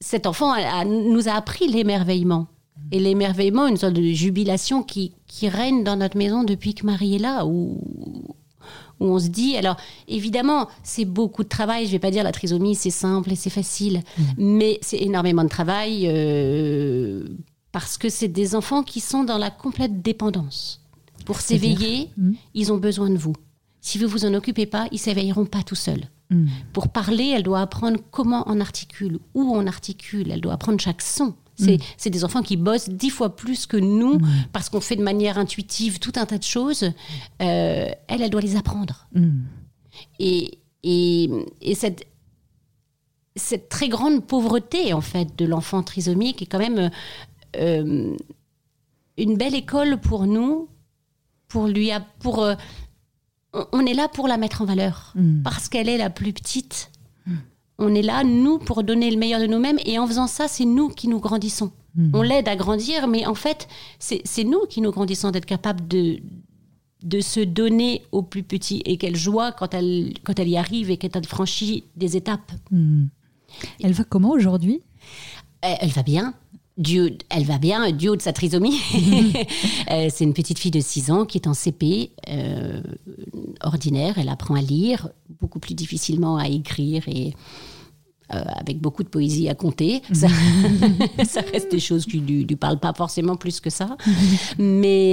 cet enfant nous a appris l'émerveillement. Et l'émerveillement, une sorte de jubilation qui règne dans notre maison depuis que Marie est là, où on se dit... Alors, évidemment, c'est beaucoup de travail. Je ne vais pas dire la trisomie, c'est simple et c'est facile. Mais c'est énormément de travail parce que c'est des enfants qui sont dans la complète dépendance. Pour s'éveiller, ils ont besoin de vous. Si vous ne vous en occupez pas, ils ne s'éveilleront pas tout seuls. Pour parler, elle doit apprendre comment on articule, où on articule. Elle doit apprendre chaque son. C'est des enfants qui bossent 10 fois plus que nous parce qu'on fait de manière intuitive tout un tas de choses. Elle doit les apprendre. Et cette très grande pauvreté, en fait, de l'enfant trisomique est quand même une belle école pour nous, on est là pour la mettre en valeur, parce qu'elle est la plus petite. On est là, nous, pour donner le meilleur de nous-mêmes. Et en faisant ça, c'est nous qui nous grandissons. On l'aide à grandir, mais en fait, c'est nous qui nous grandissons, d'être capables de se donner au plus petit. Et quelle joie quand elle y arrive et qu'elle franchit des étapes. Elle va comment aujourd'hui ? Elle va bien. Elle va bien, du haut de sa trisomie. C'est une petite fille de 6 ans qui est en CP ordinaire. Elle apprend à lire, beaucoup plus difficilement à écrire et avec beaucoup de poésie à compter. Ça reste des choses qui ne lui parlent pas forcément plus que ça. Mais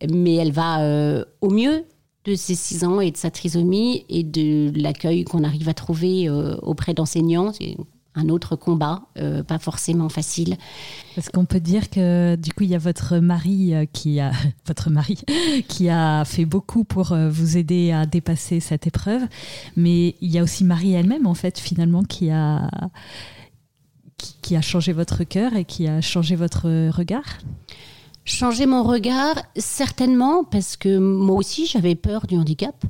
elle va au mieux de ses 6 ans et de sa trisomie et de l'accueil qu'on arrive à trouver auprès d'enseignants. C'est un autre combat, pas forcément facile. Parce qu'on peut dire que du coup, il y a votre mari qui a fait beaucoup pour vous aider à dépasser cette épreuve, mais il y a aussi Marie elle-même, en fait, finalement, qui a changé votre cœur et qui a changé votre regard. Changer mon regard, certainement, parce que moi aussi, j'avais peur du handicap.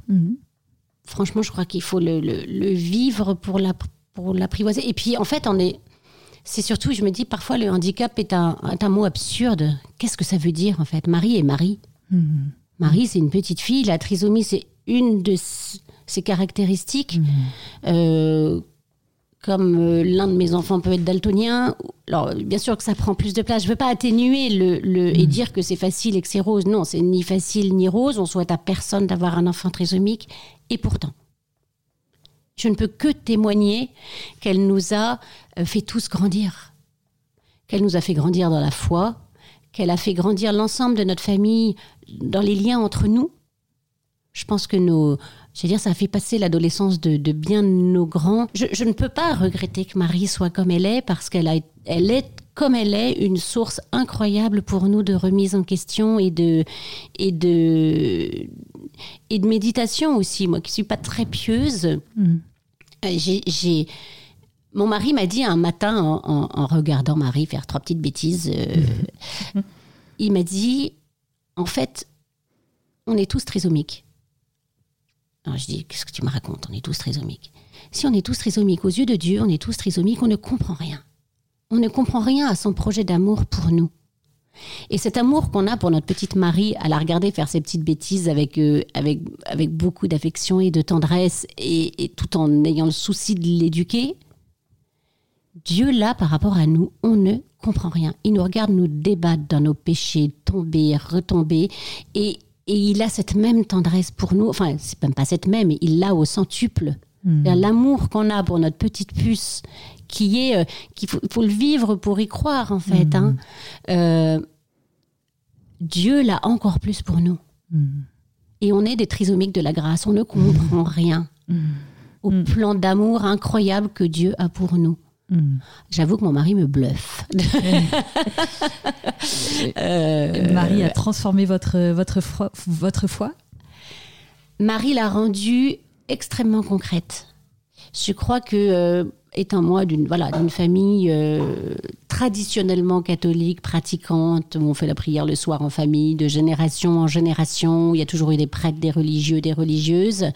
Franchement, je crois qu'il faut le vivre pour l'apprivoiser. Et puis, en fait, c'est surtout, je me dis, parfois, le handicap est un mot absurde. Qu'est-ce que ça veut dire, en fait ? Marie est Marie. Marie, c'est une petite fille. La trisomie, c'est une de ses caractéristiques. Comme l'un de mes enfants peut être daltonien. Alors, bien sûr que ça prend plus de place. Je ne veux pas atténuer et dire que c'est facile et que c'est rose. Non, c'est ni facile ni rose. On souhaite à personne d'avoir un enfant trisomique. Et pourtant, je ne peux que témoigner qu'elle nous a fait tous grandir. Qu'elle nous a fait grandir dans la foi, qu'elle a fait grandir l'ensemble de notre famille, dans les liens entre nous. Je pense que ça a fait passer l'adolescence de bien nos grands. Je ne peux pas regretter que Marie soit comme elle est, parce qu'elle est comme elle est, une source incroyable pour nous de remise en question et de méditation aussi. Moi qui ne suis pas très pieuse, Mon mari m'a dit un matin, en regardant Marie faire trois petites bêtises, il m'a dit, en fait, on est tous trisomiques. Alors je dis, qu'est-ce que tu me racontes ? On est tous trisomiques. Si on est tous trisomiques, aux yeux de Dieu, on est tous trisomiques, on ne comprend rien. On ne comprend rien à son projet d'amour pour nous. Et cet amour qu'on a pour notre petite Marie, à la regarder faire ses petites bêtises avec beaucoup d'affection et de tendresse, et tout en ayant le souci de l'éduquer, Dieu, là, par rapport à nous, on ne comprend rien. Il nous regarde nous débattre dans nos péchés, tomber, retomber, et il a cette même tendresse pour nous. Enfin, c'est même pas cette même, il l'a au centuple. L'amour qu'on a pour notre petite puce, qui est, qu'il faut le vivre pour y croire, en fait. Dieu l'a encore plus pour nous. Et on est des trisomiques de la grâce. On ne comprend rien au plan d'amour incroyable que Dieu a pour nous. J'avoue que mon mari me bluffe. Marie a transformé votre foi. Marie l'a rendue extrêmement concrète. Je crois que, étant moi d'une famille traditionnellement catholique, pratiquante, où on fait la prière le soir en famille, de génération en génération, où il y a toujours eu des prêtres, des religieux, des religieuses,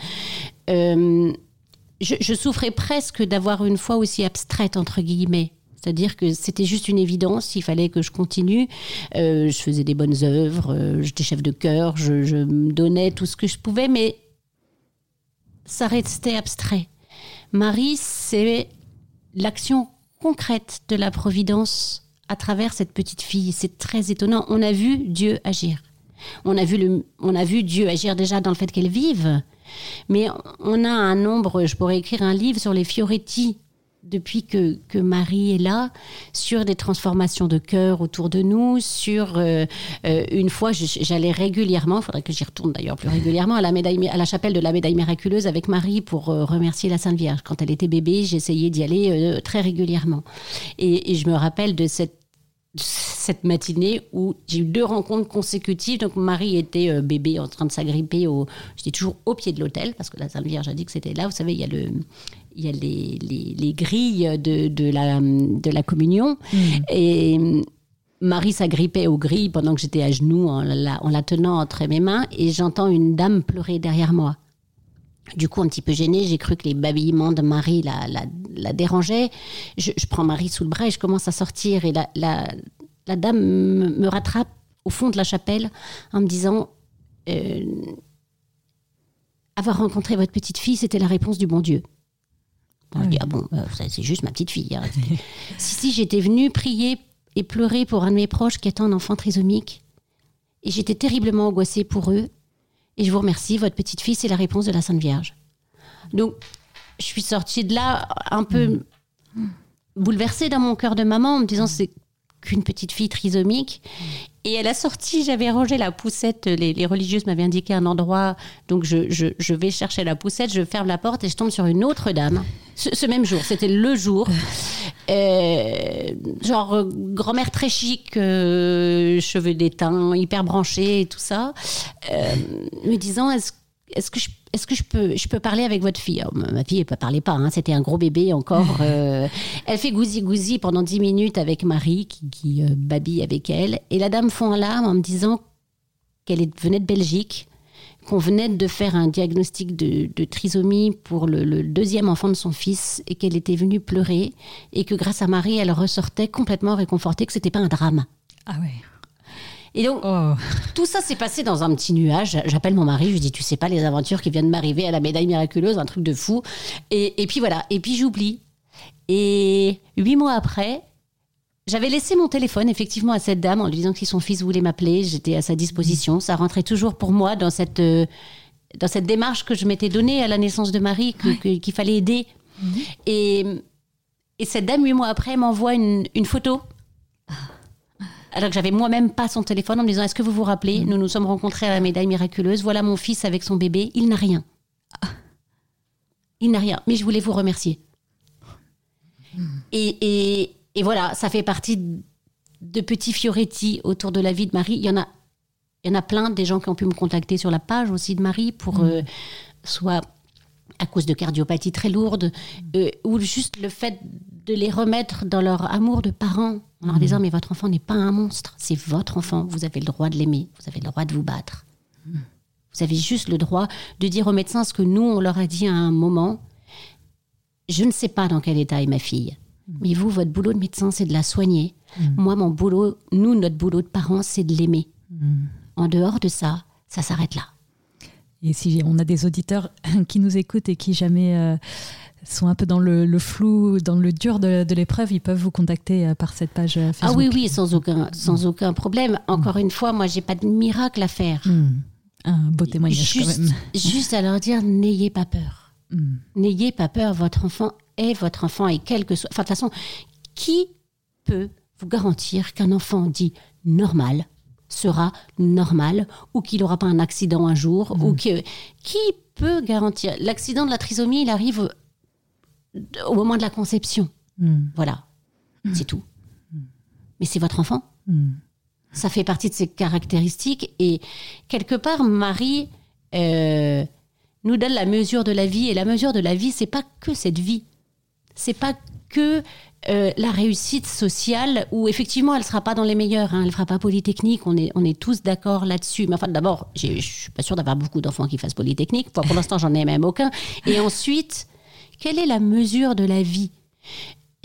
je souffrais presque d'avoir une foi aussi abstraite, entre guillemets. C'est-à-dire que c'était juste une évidence, il fallait que je continue. Je faisais des bonnes œuvres, j'étais chef de chœur, je me donnais tout ce que je pouvais, mais ça restait abstrait. Marie, c'est l'action concrète de la Providence à travers cette petite fille. C'est très étonnant. On a vu Dieu agir. On a vu Dieu agir déjà dans le fait qu'elle vive. Mais on a un nombre, je pourrais écrire un livre sur les Fioretti, depuis que Marie est là, sur des transformations de cœur autour de nous, sur une fois, j'allais régulièrement, il faudrait que j'y retourne d'ailleurs plus régulièrement, à la chapelle de la Médaille Miraculeuse avec Marie pour remercier la Sainte Vierge. Quand elle était bébé, j'essayais d'y aller très régulièrement. Et je me rappelle de cette matinée où j'ai eu 2 rencontres consécutives. Donc Marie était bébé en train de s'agripper j'étais toujours au pied de l'autel parce que la Sainte Vierge a dit que c'était là, vous savez, il y a les grilles de la communion, et Marie s'agrippait aux grilles pendant que j'étais à genoux en la tenant entre mes mains, et j'entends une dame pleurer derrière moi. Du coup, un petit peu gênée, j'ai cru que les babillements de Marie la dérangeaient. Je prends Marie sous le bras et je commence à sortir. Et la dame me rattrape au fond de la chapelle en me disant « Avoir rencontré votre petite fille, c'était la réponse du bon Dieu. » Je dis « Ah bon, c'est juste ma petite fille. Hein. » Si, j'étais venue prier et pleurer pour un de mes proches qui était un enfant trisomique. Et j'étais terriblement angoissée pour eux. Et je vous remercie, votre petite fille, c'est la réponse de la Sainte Vierge. Donc, je suis sortie de là un peu bouleversée dans mon cœur de maman, en me disant c'est qu'une petite fille trisomique. Et à la sortie, j'avais rangé la poussette. Les religieuses m'avaient indiqué un endroit. Donc, je vais chercher la poussette, je ferme la porte et je tombe sur une autre dame. Ce même jour, c'était le jour. Genre grand-mère très chic, cheveux déteints, hyper branchée et tout ça, me disant est-ce que je peux parler avec votre fille. Alors, ma fille, elle ne parlait pas, hein, c'était un gros bébé encore. Elle fait gousi-gousi pendant 10 minutes avec Marie, qui babille avec elle. Et la dame fond en larmes en me disant qu'elle venait de Belgique, qu'on venait de faire un diagnostic de trisomie pour le 2e enfant de son fils, et qu'elle était venue pleurer, et que grâce à Marie, elle ressortait complètement réconfortée, que ce n'était pas un drame. Ah ouais. Et donc, Tout ça s'est passé dans un petit nuage. J'appelle mon mari, je lui dis, tu sais pas les aventures qui viennent de m'arriver à la Médaille Miraculeuse, un truc de fou. Et puis voilà, et puis j'oublie. Et 8 mois après... J'avais laissé mon téléphone, effectivement, à cette dame en lui disant que si son fils voulait m'appeler, j'étais à sa disposition. Ça rentrait toujours pour moi dans cette démarche que je m'étais donnée à la naissance de Marie, qu'il fallait aider. Et cette dame, 8 mois après, m'envoie une photo. Alors que j'avais moi-même pas son téléphone, en me disant « Est-ce que vous vous rappelez ? Nous nous sommes rencontrés à la Médaille Miraculeuse. Voilà mon fils avec son bébé. Il n'a rien. Il n'a rien. Mais je voulais vous remercier. » Et voilà, ça fait partie de petits Fioretti autour de la vie de Marie. Il y en a plein, des gens qui ont pu me contacter sur la page aussi de Marie, pour soit à cause de cardiopathie très lourde, ou juste le fait de les remettre dans leur amour de parents, en leur disant, mais votre enfant n'est pas un monstre, c'est votre enfant, vous avez le droit de l'aimer, vous avez le droit de vous battre. Vous avez juste le droit de dire au médecin ce que nous, on leur a dit à un moment. Je ne sais pas dans quel état est ma fille. Mais vous, votre boulot de médecin, c'est de la soigner. Moi, mon boulot, nous, notre boulot de parents, c'est de l'aimer. En dehors de ça, ça s'arrête là. Et si on a des auditeurs qui nous écoutent et qui jamais sont un peu dans le flou, dans le dur de l'épreuve, ils peuvent vous contacter par cette page Facebook. Ah oui, sans aucun problème. Encore une fois, moi, j'ai pas de miracle à faire. Un beau témoignage quand même. Juste à leur dire, n'ayez pas peur. N'ayez pas peur, votre enfant et quel que soit... Enfin, de toute façon, qui peut vous garantir qu'un enfant dit « normal » sera normal, ou qu'il n'aura pas un accident un jour, ou que... Qui peut garantir ? L'accident de la trisomie, il arrive au moment de la conception. Voilà, c'est tout. Mais c'est votre enfant. Ça fait partie de ses caractéristiques, et quelque part, Marie nous donne la mesure de la vie, et la mesure de la vie, c'est pas que cette vie. C'est pas que la réussite sociale, où effectivement elle ne sera pas dans les meilleurs, elle ne fera pas Polytechnique, on est tous d'accord là-dessus. Mais enfin, d'abord, je ne suis pas sûre d'avoir beaucoup d'enfants qui fassent Polytechnique, enfin, pour l'instant j'en ai même aucun. Et ensuite, quelle est la mesure de la vie ?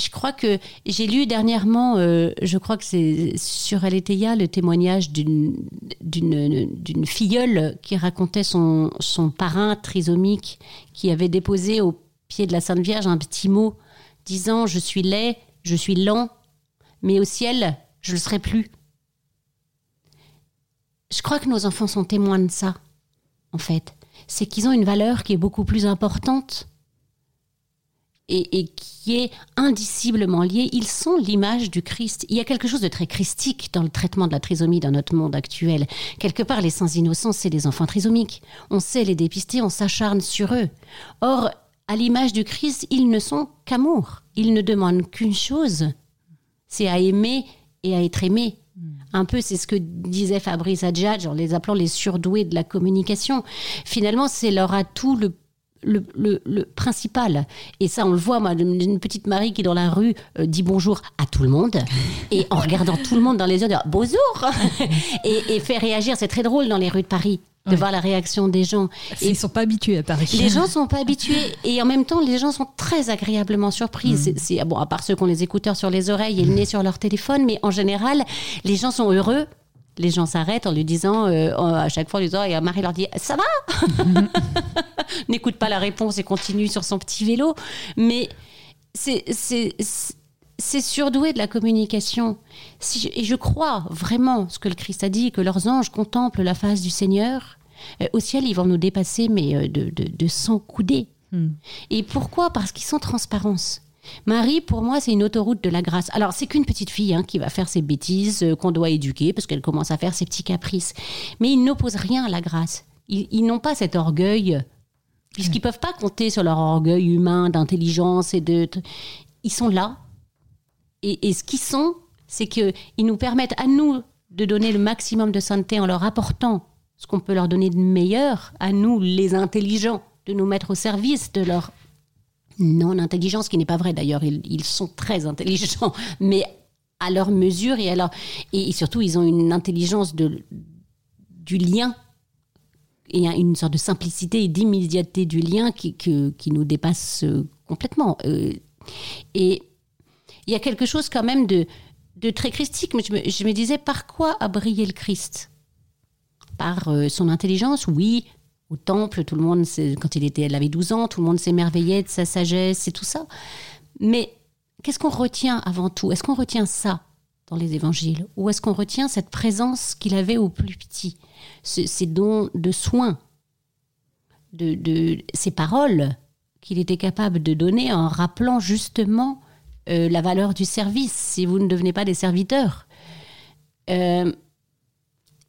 Je crois que j'ai lu dernièrement, je crois que c'est sur Aletheia, le témoignage d'une filleule qui racontait son parrain trisomique qui avait déposé au pied de la Sainte Vierge un petit mot disant « je suis laid, je suis lent, mais au ciel, je ne le serai plus ». Je crois que nos enfants sont témoins de ça, en fait. C'est qu'ils ont une valeur qui est beaucoup plus importante et qui est indiciblement liée. Ils sont l'image du Christ. Il y a quelque chose de très christique dans le traitement de la trisomie dans notre monde actuel. Quelque part, les saints innocents, c'est des enfants trisomiques. On sait les dépister, on s'acharne sur eux. Or, à l'image du Christ, ils ne sont qu'amour. Ils ne demandent qu'une chose, c'est à aimer et à être aimé. Un peu, c'est ce que disait Fabrice Adjadj en les appelant les surdoués de la communication. Finalement, c'est leur atout le principal. Et ça, on le voit, moi, une petite Marie qui, dans la rue, dit bonjour à tout le monde, et en regardant tout le monde dans les yeux, dire « bonjour !» et fait réagir. C'est très drôle dans les rues de Paris. De voir la réaction des gens. Et ils ne sont pas habitués à Paris. Les gens ne sont pas habitués. Et en même temps, les gens sont très agréablement surpris. C'est, bon, à part ceux qui ont les écouteurs sur les oreilles et le nez sur leur téléphone, mais en général, les gens sont heureux. Les gens s'arrêtent en lui disant, à chaque fois, en lui disant, et Marie leur dit « ça va ?» N'écoute pas la réponse et continue sur son petit vélo. Mais c'est surdoué de la communication. Et je crois vraiment ce que le Christ a dit, que leurs anges contemplent la face du Seigneur. Au ciel, ils vont nous dépasser, mais de 100 coudées. Et pourquoi ? Parce qu'ils sont transparence. Marie, pour moi, c'est une autoroute de la grâce. Alors, c'est qu'une petite fille qui va faire ses bêtises, qu'on doit éduquer, parce qu'elle commence à faire ses petits caprices. Mais ils n'opposent rien à la grâce. Ils n'ont pas cet orgueil, puisqu'ils ne peuvent pas compter sur leur orgueil humain, d'intelligence et de... Ils sont là. Et ce qu'ils sont, c'est qu'ils nous permettent à nous de donner le maximum de sainteté en leur apportant ce qu'on peut leur donner de meilleur, à nous, les intelligents, de nous mettre au service de leur non-intelligence, ce qui n'est pas vrai d'ailleurs, ils sont très intelligents, mais à leur mesure et surtout, ils ont une intelligence du lien et une sorte de simplicité et d'immédiateté du lien qui nous dépasse complètement. Et il y a quelque chose quand même de très christique. Mais je me disais, par quoi a brillé le Christ ? Par son intelligence, oui. Au temple, tout le monde, quand il avait 12 ans, tout le monde s'émerveillait de sa sagesse et tout ça. Mais qu'est-ce qu'on retient avant tout ? Est-ce qu'on retient ça dans les évangiles ? Ou est-ce qu'on retient cette présence qu'il avait au plus petit ? Ces dons de soins, de ces paroles qu'il était capable de donner en rappelant justement... la valeur du service, si vous ne devenez pas des serviteurs.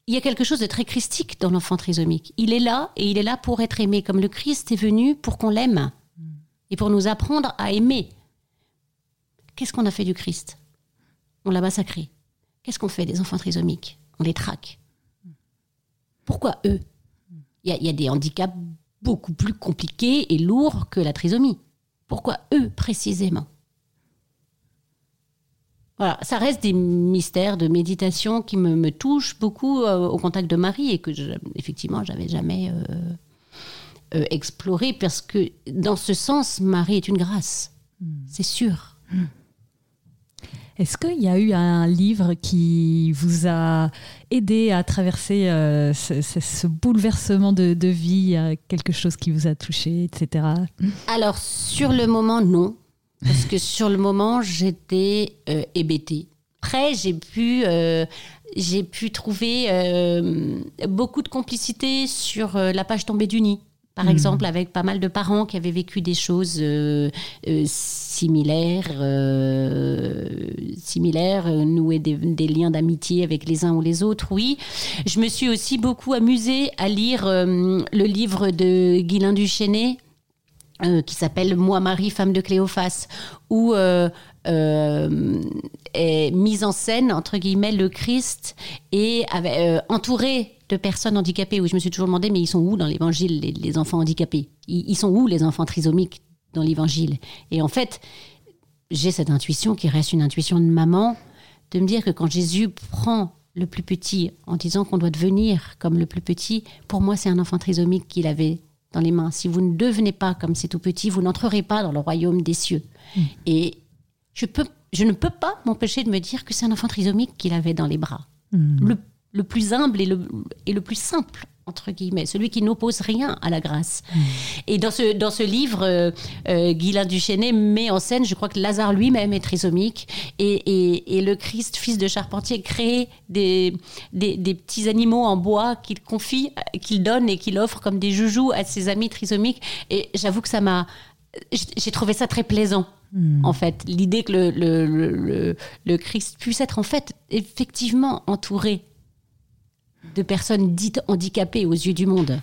Il y a quelque chose de très christique dans l'enfant trisomique. Il est là, et il est là pour être aimé, comme le Christ est venu pour qu'on l'aime, et pour nous apprendre à aimer. Qu'est-ce qu'on a fait du Christ ? On l'a massacré. Qu'est-ce qu'on fait des enfants trisomiques ? On les traque. Pourquoi eux ? Il y a des handicaps beaucoup plus compliqués et lourds que la trisomie. Pourquoi eux, précisément ? Voilà, ça reste des mystères de méditation qui me touchent beaucoup au contact de Marie et que, effectivement, je n'avais jamais exploré parce que, dans ce sens, Marie est une grâce, c'est sûr. Est-ce qu'il y a eu un livre qui vous a aidé à traverser ce bouleversement de vie, quelque chose qui vous a touché, etc. Alors, sur le moment, non. Parce que sur le moment, j'étais hébétée. Après, j'ai pu trouver beaucoup de complicité sur la page Tombée du Nid, par exemple, avec pas mal de parents qui avaient vécu des choses similaires, nouer des liens d'amitié avec les uns ou les autres, oui. Je me suis aussi beaucoup amusée à lire le livre de Guylain Duchesnet, qui s'appelle « Moi, Marie, femme de Cléophas », où est mise en scène, entre guillemets, le Christ, et entouré de personnes handicapées, où je me suis toujours demandé, mais ils sont où dans l'Évangile, les enfants handicapés ? Ils sont où, les enfants trisomiques, dans l'Évangile ? Et en fait, j'ai cette intuition qui reste une intuition de maman, de me dire que quand Jésus prend le plus petit, en disant qu'on doit devenir comme le plus petit, pour moi, c'est un enfant trisomique qu'il avait dans les mains. Si vous ne devenez pas comme ces tout petits, vous n'entrerez pas dans le royaume des cieux. Et je ne peux pas m'empêcher de me dire que c'est un enfant trisomique qu'il avait dans les bras. Le plus humble et le plus simple, entre guillemets. Celui qui n'oppose rien à la grâce. Et dans ce livre, Guylain Duchesnet met en scène, je crois que Lazare lui-même est trisomique, et le Christ, fils de charpentier, crée des petits animaux en bois qu'il confie, qu'il donne et qu'il offre comme des joujoux à ses amis trisomiques. Et j'avoue que j'ai trouvé ça très plaisant. En fait, l'idée que le Christ puisse être en fait effectivement entouré de personnes dites handicapées aux yeux du monde.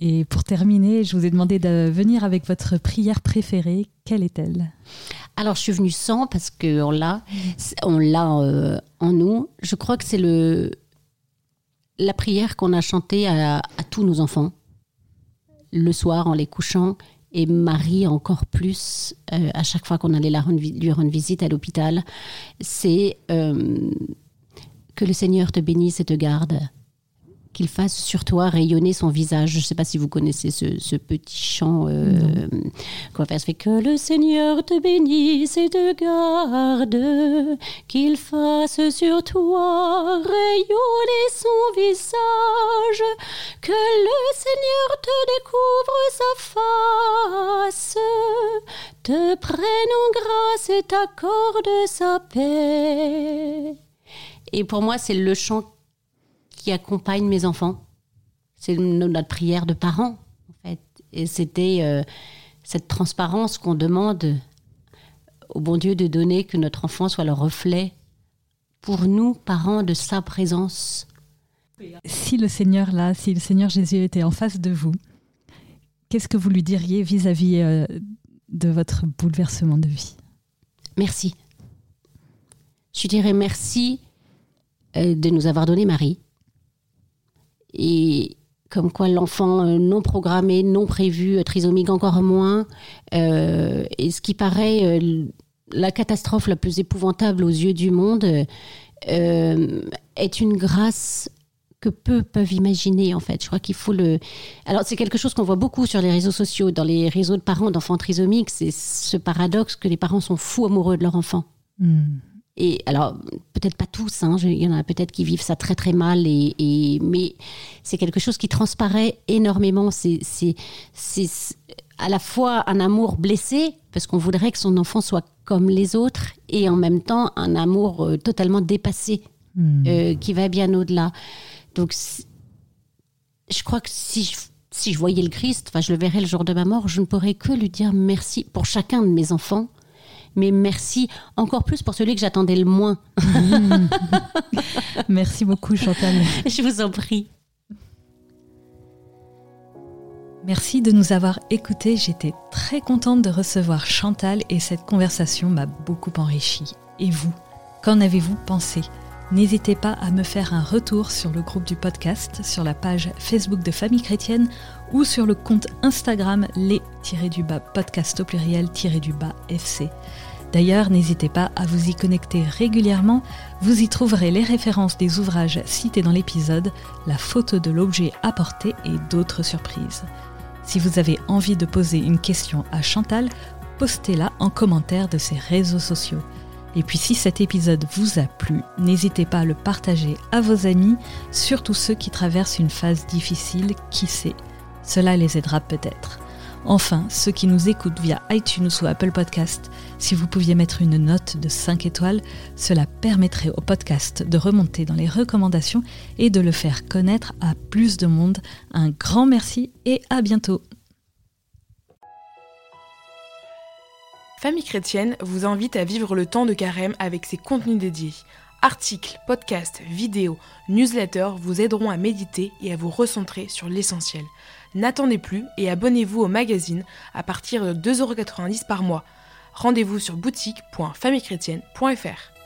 Et pour terminer, je vous ai demandé de venir avec votre prière préférée. Quelle est-elle ? Alors, je suis venue sans, parce qu'on l'a en nous. Je crois que c'est la prière qu'on a chantée à tous nos enfants, le soir en les couchant, et Marie encore plus, à chaque fois qu'on allait lui rendre visite à l'hôpital. C'est... que le Seigneur te bénisse et te garde, qu'il fasse sur toi rayonner son visage. Je ne sais pas si vous connaissez ce petit chant. Qu'on fait que le Seigneur te bénisse et te garde, qu'il fasse sur toi rayonner son visage, que le Seigneur te découvre sa face, te prenne en grâce et t'accorde sa paix. Et pour moi, c'est le chant qui accompagne mes enfants. C'est notre prière de parents, en fait. Et c'était cette transparence qu'on demande au bon Dieu de donner, que notre enfant soit le reflet, pour nous, parents, de sa présence. Si le Seigneur Jésus était en face de vous, qu'est-ce que vous lui diriez vis-à-vis de votre bouleversement de vie ? Merci. Je dirais merci de nous avoir donné Marie. Et comme quoi l'enfant non programmé, non prévu, trisomique encore moins, et ce qui paraît la catastrophe la plus épouvantable aux yeux du monde, est une grâce que peu peuvent imaginer, en fait. Je crois qu'il faut Alors, c'est quelque chose qu'on voit beaucoup sur les réseaux sociaux, dans les réseaux de parents d'enfants trisomiques, c'est ce paradoxe que les parents sont fous amoureux de leur enfant. Et alors, peut-être pas tous, il y en a peut-être qui vivent ça très très mal, mais c'est quelque chose qui transparaît énormément. C'est à la fois un amour blessé, parce qu'on voudrait que son enfant soit comme les autres, et en même temps un amour totalement dépassé, qui va bien au-delà. Donc, je crois que si je voyais le Christ, je le verrais le jour de ma mort, je ne pourrais que lui dire merci pour chacun de mes enfants. Mais merci encore plus pour celui que j'attendais le moins. Merci beaucoup, Chantal. Je vous en prie. Merci de nous avoir écoutés. J'étais très contente de recevoir Chantal et cette conversation m'a beaucoup enrichie. Et vous, qu'en avez-vous pensé ? N'hésitez pas à me faire un retour sur le groupe du podcast, sur la page Facebook de Famille Chrétienne ou sur le compte Instagram les-podcast au pluriel-FC. D'ailleurs, n'hésitez pas à vous y connecter régulièrement. Vous y trouverez les références des ouvrages cités dans l'épisode, la photo de l'objet apporté et d'autres surprises. Si vous avez envie de poser une question à Chantal, postez-la en commentaire de ses réseaux sociaux. Et puis si cet épisode vous a plu, n'hésitez pas à le partager à vos amis, surtout ceux qui traversent une phase difficile, qui sait, cela les aidera peut-être. Enfin, ceux qui nous écoutent via iTunes ou Apple Podcast, si vous pouviez mettre une note de 5 étoiles, cela permettrait au podcast de remonter dans les recommandations et de le faire connaître à plus de monde. Un grand merci et à bientôt. Famille chrétienne vous invite à vivre le temps de carême avec ses contenus dédiés. Articles, podcasts, vidéos, newsletters vous aideront à méditer et à vous recentrer sur l'essentiel. N'attendez plus et abonnez-vous au magazine à partir de 2,90 € par mois. Rendez-vous sur boutique.famillechrétienne.fr.